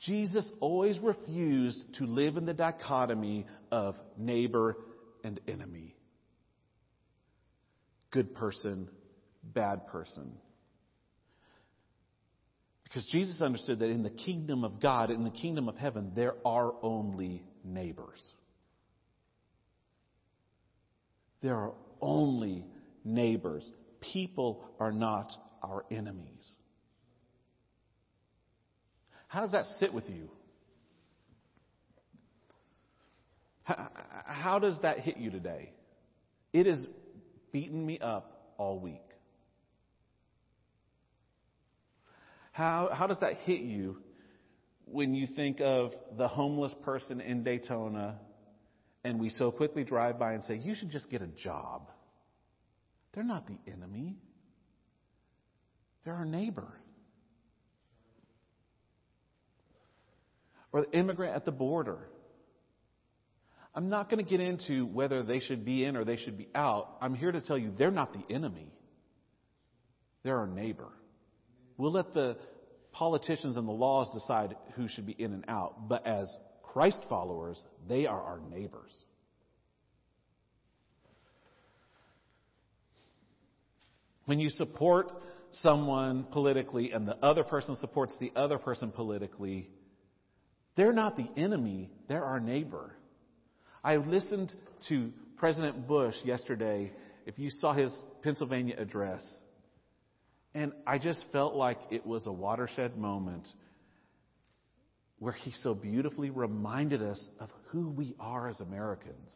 Jesus always refused to live in the dichotomy of neighbor and enemy. Good person, bad person. Because Jesus understood that in the kingdom of God, in the kingdom of heaven, there are only neighbors. There are only neighbors. People are not our enemies. How does that sit with you? How, how does that hit you today? It has beaten me up all week. How, how does that hit you when you think of the homeless person in Daytona and we so quickly drive by and say, you should just get a job? They're not the enemy. They're our neighbor. Or the immigrant at the border. I'm not going to get into whether they should be in or they should be out. I'm here to tell you they're not the enemy. They're our neighbor. We'll let the politicians and the laws decide who should be in and out, but as Christ followers, they are our neighbors. When you support someone politically and the other person supports the other person politically, they're not the enemy, they're our neighbor. I listened to President Bush yesterday, if you saw his Pennsylvania address, and I just felt like it was a watershed moment where he so beautifully reminded us of who we are as Americans.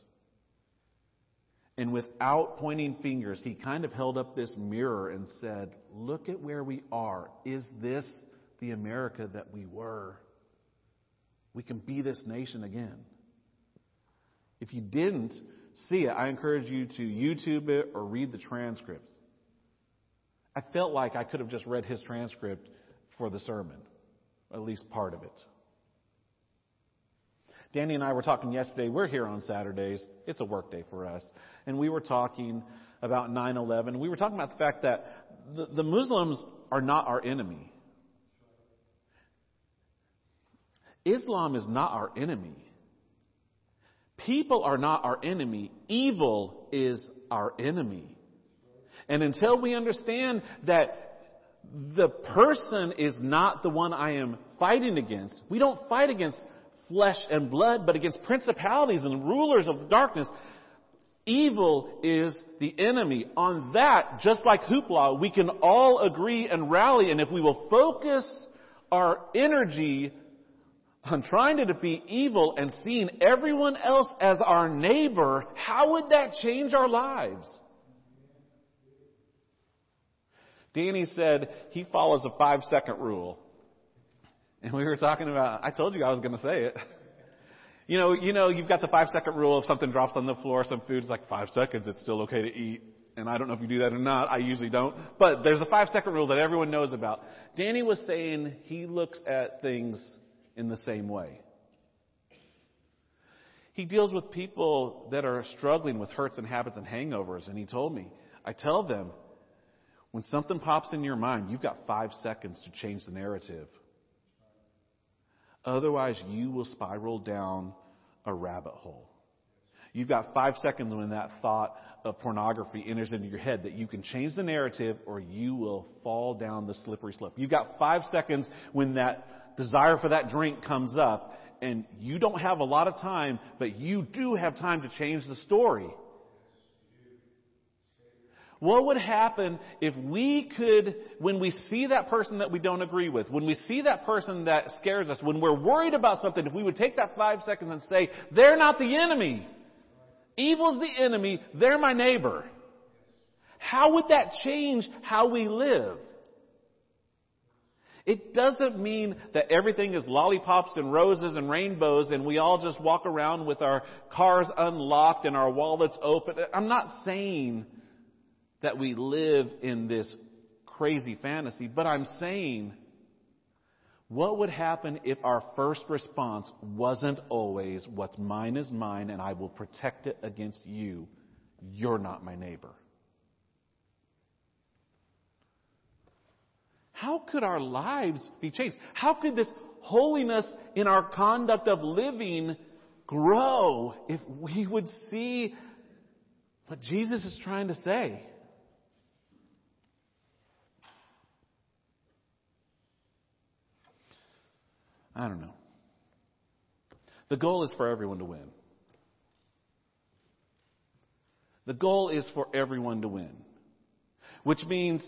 And without pointing fingers, he kind of held up this mirror and said, look at where we are. Is this the America that we were? We can be this nation again. If you didn't see it, I encourage you to YouTube it or read the transcripts. I felt like I could have just read his transcript for the sermon, at least part of it. Danny and I were talking yesterday. We're here on Saturdays. It's a work day for us. And we were talking about nine eleven. We were talking about the fact that the, the Muslims are not our enemy. Islam is not our enemy. People are not our enemy. Evil is our enemy. And until we understand that the person is not the one I am fighting against. We don't fight against flesh and blood, but against principalities and rulers of darkness. Evil is the enemy. On that, just like Hoopla, we can all agree and rally. And if we will focus our energy on trying to defeat evil and seeing everyone else as our neighbor, how would that change our lives? Danny said he follows a five-second rule. And we were talking about, I told you I was going to say it. You know, you know, you've got the five-second rule. If something drops on the floor, some food's like five seconds, it's still okay to eat. And I don't know if you do that or not. I usually don't. But there's a five-second rule that everyone knows about. Danny was saying he looks at things in the same way. He deals with people that are struggling with hurts and habits and hangovers. And he told me, I tell them, when something pops in your mind, you've got five seconds to change the narrative. Otherwise, you will spiral down a rabbit hole. You've got five seconds when that thought of pornography enters into your head that you can change the narrative or you will fall down the slippery slope. You've got five seconds when that desire for that drink comes up and you don't have a lot of time, but you do have time to change the story. What would happen if we could, when we see that person that we don't agree with, when we see that person that scares us, when we're worried about something, if we would take that five seconds and say, they're not the enemy. Evil's the enemy. They're my neighbor. How would that change how we live? It doesn't mean that everything is lollipops and roses and rainbows and we all just walk around with our cars unlocked and our wallets open. I'm not saying that we live in this crazy fantasy. But I'm saying, what would happen if our first response wasn't always, what's mine is mine and I will protect it against you. You're not my neighbor. How could our lives be changed? How could this holiness in our conduct of living grow if we would see what Jesus is trying to say? I don't know. The goal is for everyone to win. The goal is for everyone to win. Which means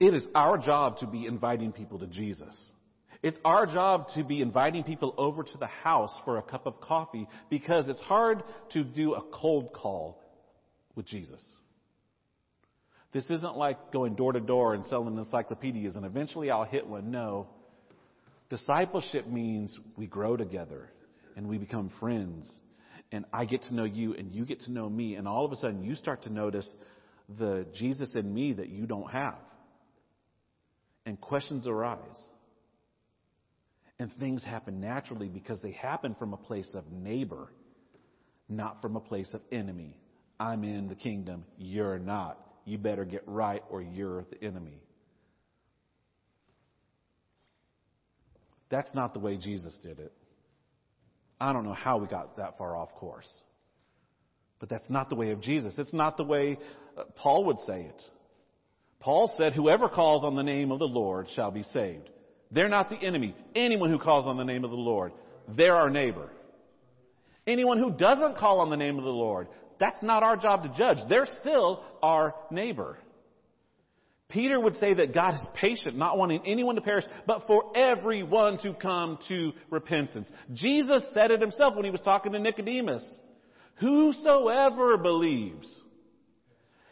it is our job to be inviting people to Jesus. It's our job to be inviting people over to the house for a cup of coffee because it's hard to do a cold call with Jesus. This isn't like going door to door and selling encyclopedias and eventually I'll hit one. No. Discipleship means we grow together and we become friends and I get to know you and you get to know me and all of a sudden you start to notice the Jesus in me that you don't have. And questions arise. And things happen naturally because they happen from a place of neighbor, not from a place of enemy. I'm in the kingdom, you're not. You better get right or you're the enemy. That's not the way Jesus did it. I don't know how we got that far off course. But that's not the way of Jesus. It's not the way Paul would say it. Paul said, whoever calls on the name of the Lord shall be saved. They're not the enemy. Anyone who calls on the name of the Lord, they're our neighbor. Anyone who doesn't call on the name of the Lord, that's not our job to judge. They're still our neighbor. Peter would say that God is patient, not wanting anyone to perish, but for everyone to come to repentance. Jesus said it himself when he was talking to Nicodemus. Whosoever believes.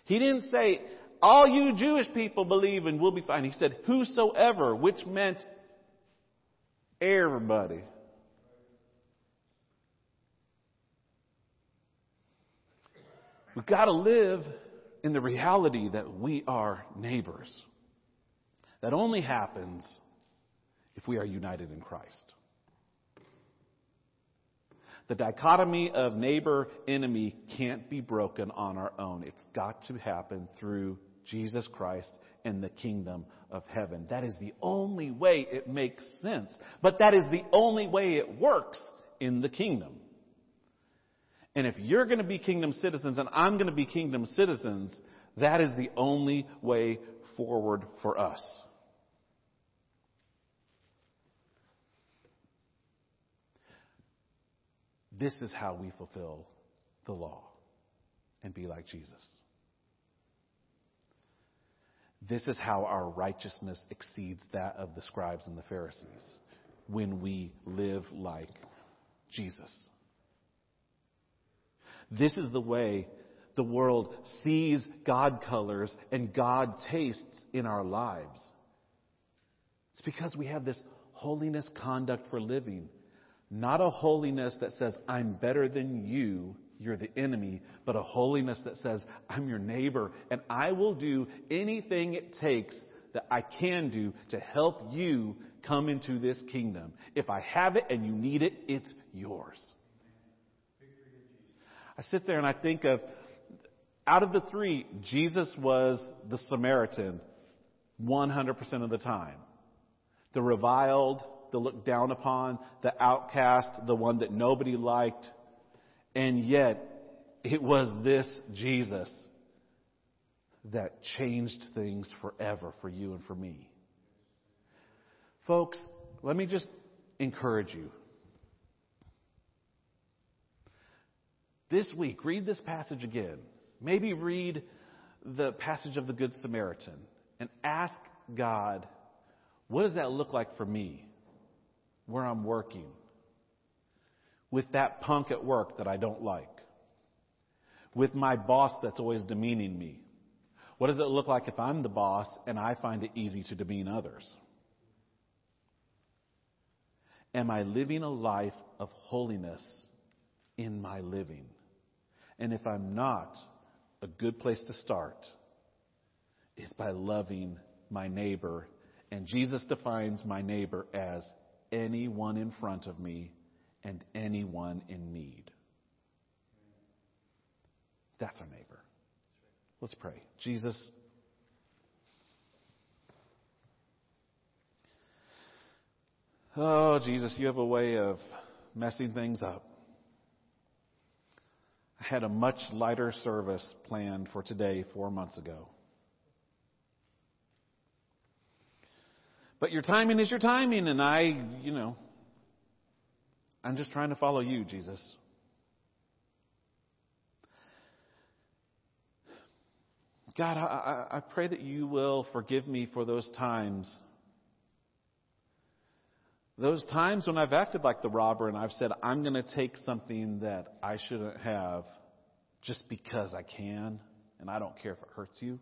He didn't say, all you Jewish people believe and we'll be fine. He said, whosoever, which meant everybody. We've got to live in the reality that we are neighbors. That only happens if we are united in Christ. The dichotomy of neighbor-enemy can't be broken on our own. It's got to happen through Jesus Christ and the kingdom of heaven. That is the only way it makes sense. But that is the only way it works in the kingdom. And if you're going to be kingdom citizens and I'm going to be kingdom citizens, that is the only way forward for us. This is how we fulfill the law and be like Jesus. This is how our righteousness exceeds that of the scribes and the Pharisees, when we live like Jesus. This is the way the world sees God colors and God tastes in our lives. It's because we have this holiness conduct for living. Not a holiness that says, I'm better than you, you're the enemy, but a holiness that says, I'm your neighbor, and I will do anything it takes that I can do to help you come into this kingdom. If I have it and you need it, it's yours. I sit there and I think of, out of the three, Jesus was the Samaritan one hundred percent of the time. The reviled, the looked down upon, the outcast, the one that nobody liked. And yet, it was this Jesus that changed things forever for you and for me. Folks, let me just encourage you. This week, read this passage again. Maybe read the passage of the Good Samaritan and ask God, what does that look like for me? Where I'm working, with that punk at work that I don't like, with my boss that's always demeaning me. What does it look like if I'm the boss and I find it easy to demean others? Am I living a life of holiness in my living? And if I'm not, a good place to start is by loving my neighbor. And Jesus defines my neighbor as anyone in front of me and anyone in need. That's our neighbor. Let's pray. Jesus, oh, Jesus, you have a way of messing things up. I had a much lighter service planned for today four months ago. But your timing is your timing, and I, you know, I'm just trying to follow you, Jesus. God, I, I pray that you will forgive me for those times. Those times when I've acted like the robber and I've said, I'm going to take something that I shouldn't have just because I can, and I don't care if it hurts you.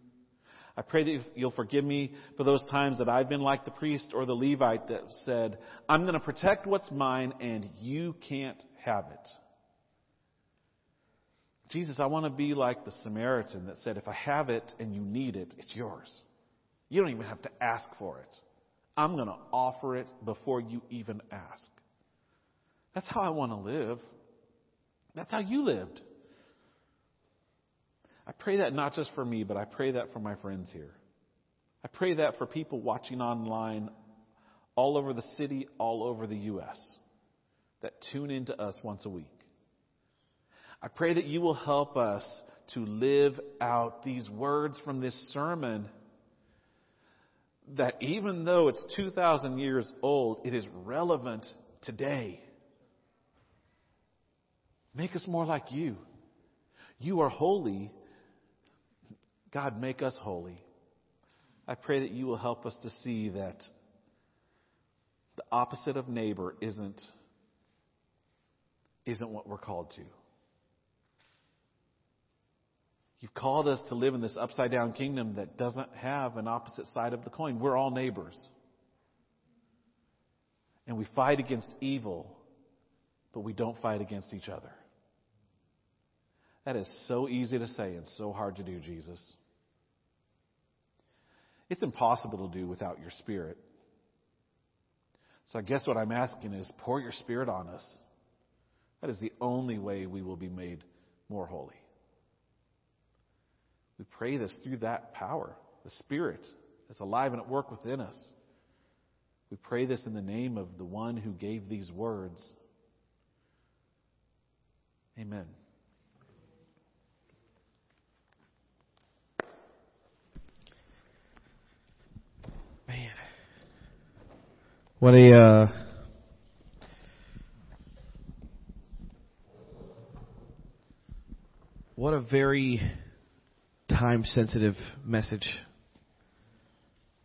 I pray that you'll forgive me for those times that I've been like the priest or the Levite that said, I'm going to protect what's mine and you can't have it. Jesus, I want to be like the Samaritan that said, if I have it and you need it, it's yours. You don't even have to ask for it. I'm going to offer it before you even ask. That's how I want to live. That's how you lived. I pray that not just for me, but I pray that for my friends here. I pray that for people watching online all over the city, all over the U S that tune into us once a week. I pray that you will help us to live out these words from this sermon, that even though it's two thousand years old, it is relevant today. Make us more like you. You are holy. God, make us holy. I pray that you will help us to see that the opposite of neighbor isn't, isn't what we're called to. You've called us to live in this upside-down kingdom that doesn't have an opposite side of the coin. We're all neighbors. And we fight against evil, but we don't fight against each other. That is so easy to say and so hard to do, Jesus. It's impossible to do without your Spirit. So I guess what I'm asking is, pour your Spirit on us. That is the only way we will be made more holy. We pray this through that power, the Spirit that's alive and at work within us. We pray this in the name of the one who gave these words. Amen. What a uh, what a very time-sensitive message.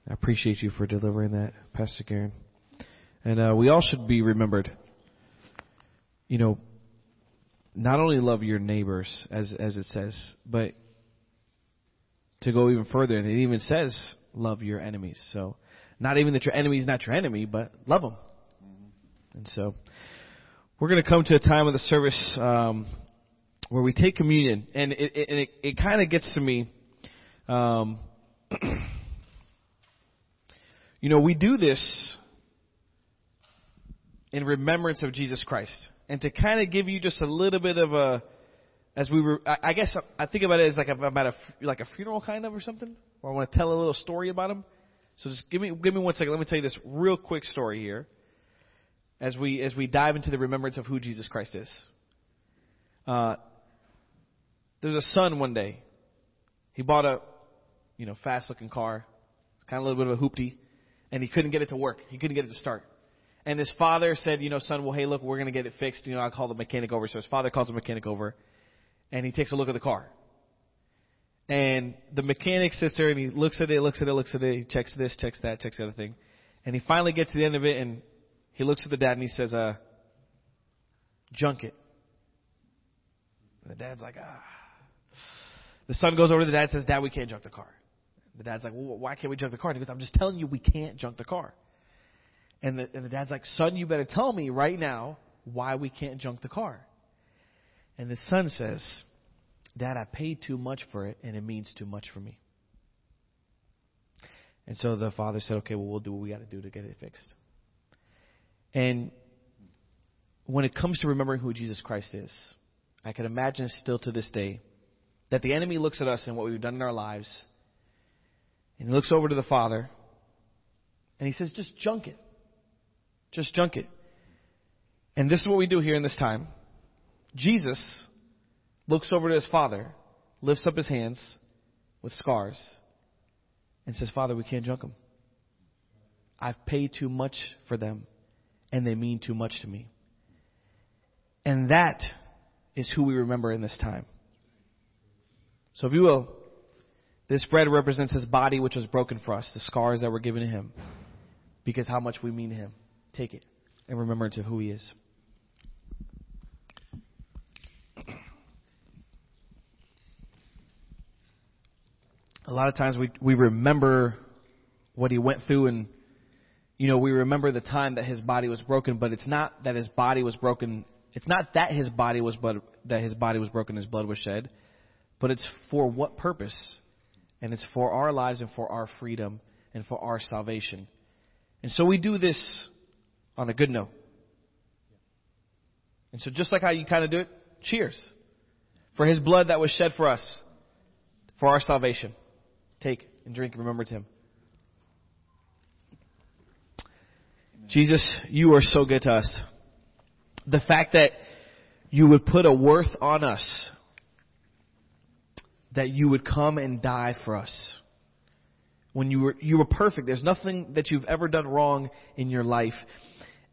I appreciate you for delivering that, Pastor Garen. And uh, we all should be remembered. You know, not only love your neighbors, as as it says, but to go even further, and it even says love your enemies. So. Not even that your enemy is not your enemy, but love them. And so we're going to come to a time of the service um, where we take communion. And it, it, it, it kind of gets to me. Um, you know, we do this in remembrance of Jesus Christ. And to kind of give you just a little bit of a, as we were, I, I guess I think about it as like I'm at a, like a funeral kind of or something, where I want to tell a little story about him. So just give me give me one second. Let me tell you this real quick story here as we as we dive into the remembrance of who Jesus Christ is. Uh, there's a son one day. He bought a you know fast-looking car. It's kind of a little bit of a hoopty, and he couldn't get it to work. He couldn't get it to start. And his father said, you know, son, well, hey, look, we're going to get it fixed. You know, I'll call the mechanic over. So his father calls the mechanic over, and he takes a look at the car. And the mechanic sits there and he looks at it, looks at it, looks at it. He checks this, checks that, checks the other thing. And he finally gets to the end of it and he looks at the dad and he says, uh, junk it. And the dad's like, ah. The son goes over to the dad and says, Dad, we can't junk the car. The dad's like, well, why can't we junk the car? And he goes, I'm just telling you we can't junk the car. And the, and the dad's like, son, you better tell me right now why we can't junk the car. And the son says, Dad, I paid too much for it, and it means too much for me. And so the father said, okay, well, we'll do what we got to do to get it fixed. And when it comes to remembering who Jesus Christ is, I can imagine still to this day that the enemy looks at us and what we've done in our lives, and he looks over to the father, and he says, just junk it. Just junk it. And this is what we do here in this time. Jesus looks over to his father, lifts up his hands with scars, and says, Father, we can't junk them. I've paid too much for them, and they mean too much to me. And that is who we remember in this time. So if you will, this bread represents his body, which was broken for us, the scars that were given to him, because how much we mean to him. Take it in remembrance of who he is. A lot of times we, we remember what he went through and, you know, we remember the time that his body was broken, but it's not that his body was broken. It's not that his body was blood, that his body was broken, his blood was shed, but it's for what purpose? And it's for our lives and for our freedom and for our salvation. And so we do this on a good note. And so just like how you kind of do it, cheers for his blood that was shed for us, for our salvation. Take and drink and remember him. Amen. Jesus, you are so good to us. The fact that you would put a worth on us, that you would come and die for us. When you were you were perfect. There's nothing that you've ever done wrong in your life.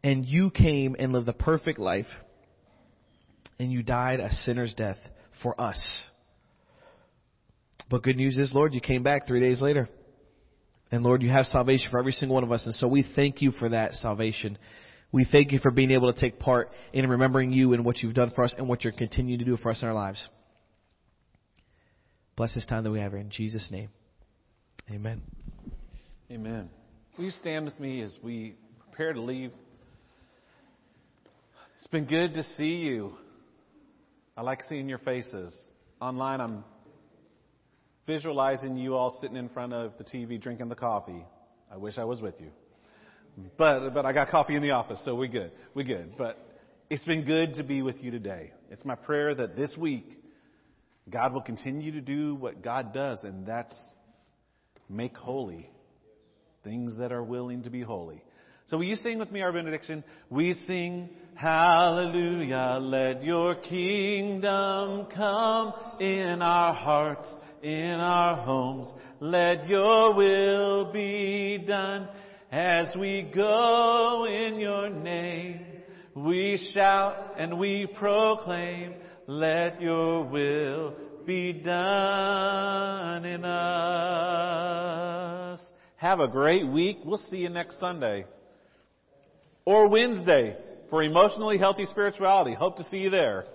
And you came and lived the perfect life. And you died a sinner's death for us. But good news is, Lord, you came back three days later. And, Lord, you have salvation for every single one of us. And so we thank you for that salvation. We thank you for being able to take part in remembering you and what you've done for us and what you're continuing to do for us in our lives. Bless this time that we have here. In Jesus' name, amen. Amen. Will you stand with me as we prepare to leave? It's been good to see you. I like seeing your faces. Online, I'm visualizing you all sitting in front of the T V drinking the coffee. I wish I was with you. But but I got coffee in the office, so we're good. We're good. But it's been good to be with you today. It's my prayer that this week, God will continue to do what God does, and that's make holy things that are willing to be holy. So will you sing with me our benediction? We sing, Hallelujah, let your kingdom come in our hearts. In our homes, let your will be done As we go in your name, we shout and we proclaim, let your will be done in us. Have a great week. We'll see you next Sunday or Wednesday for Emotionally Healthy Spirituality. Hope to see you there.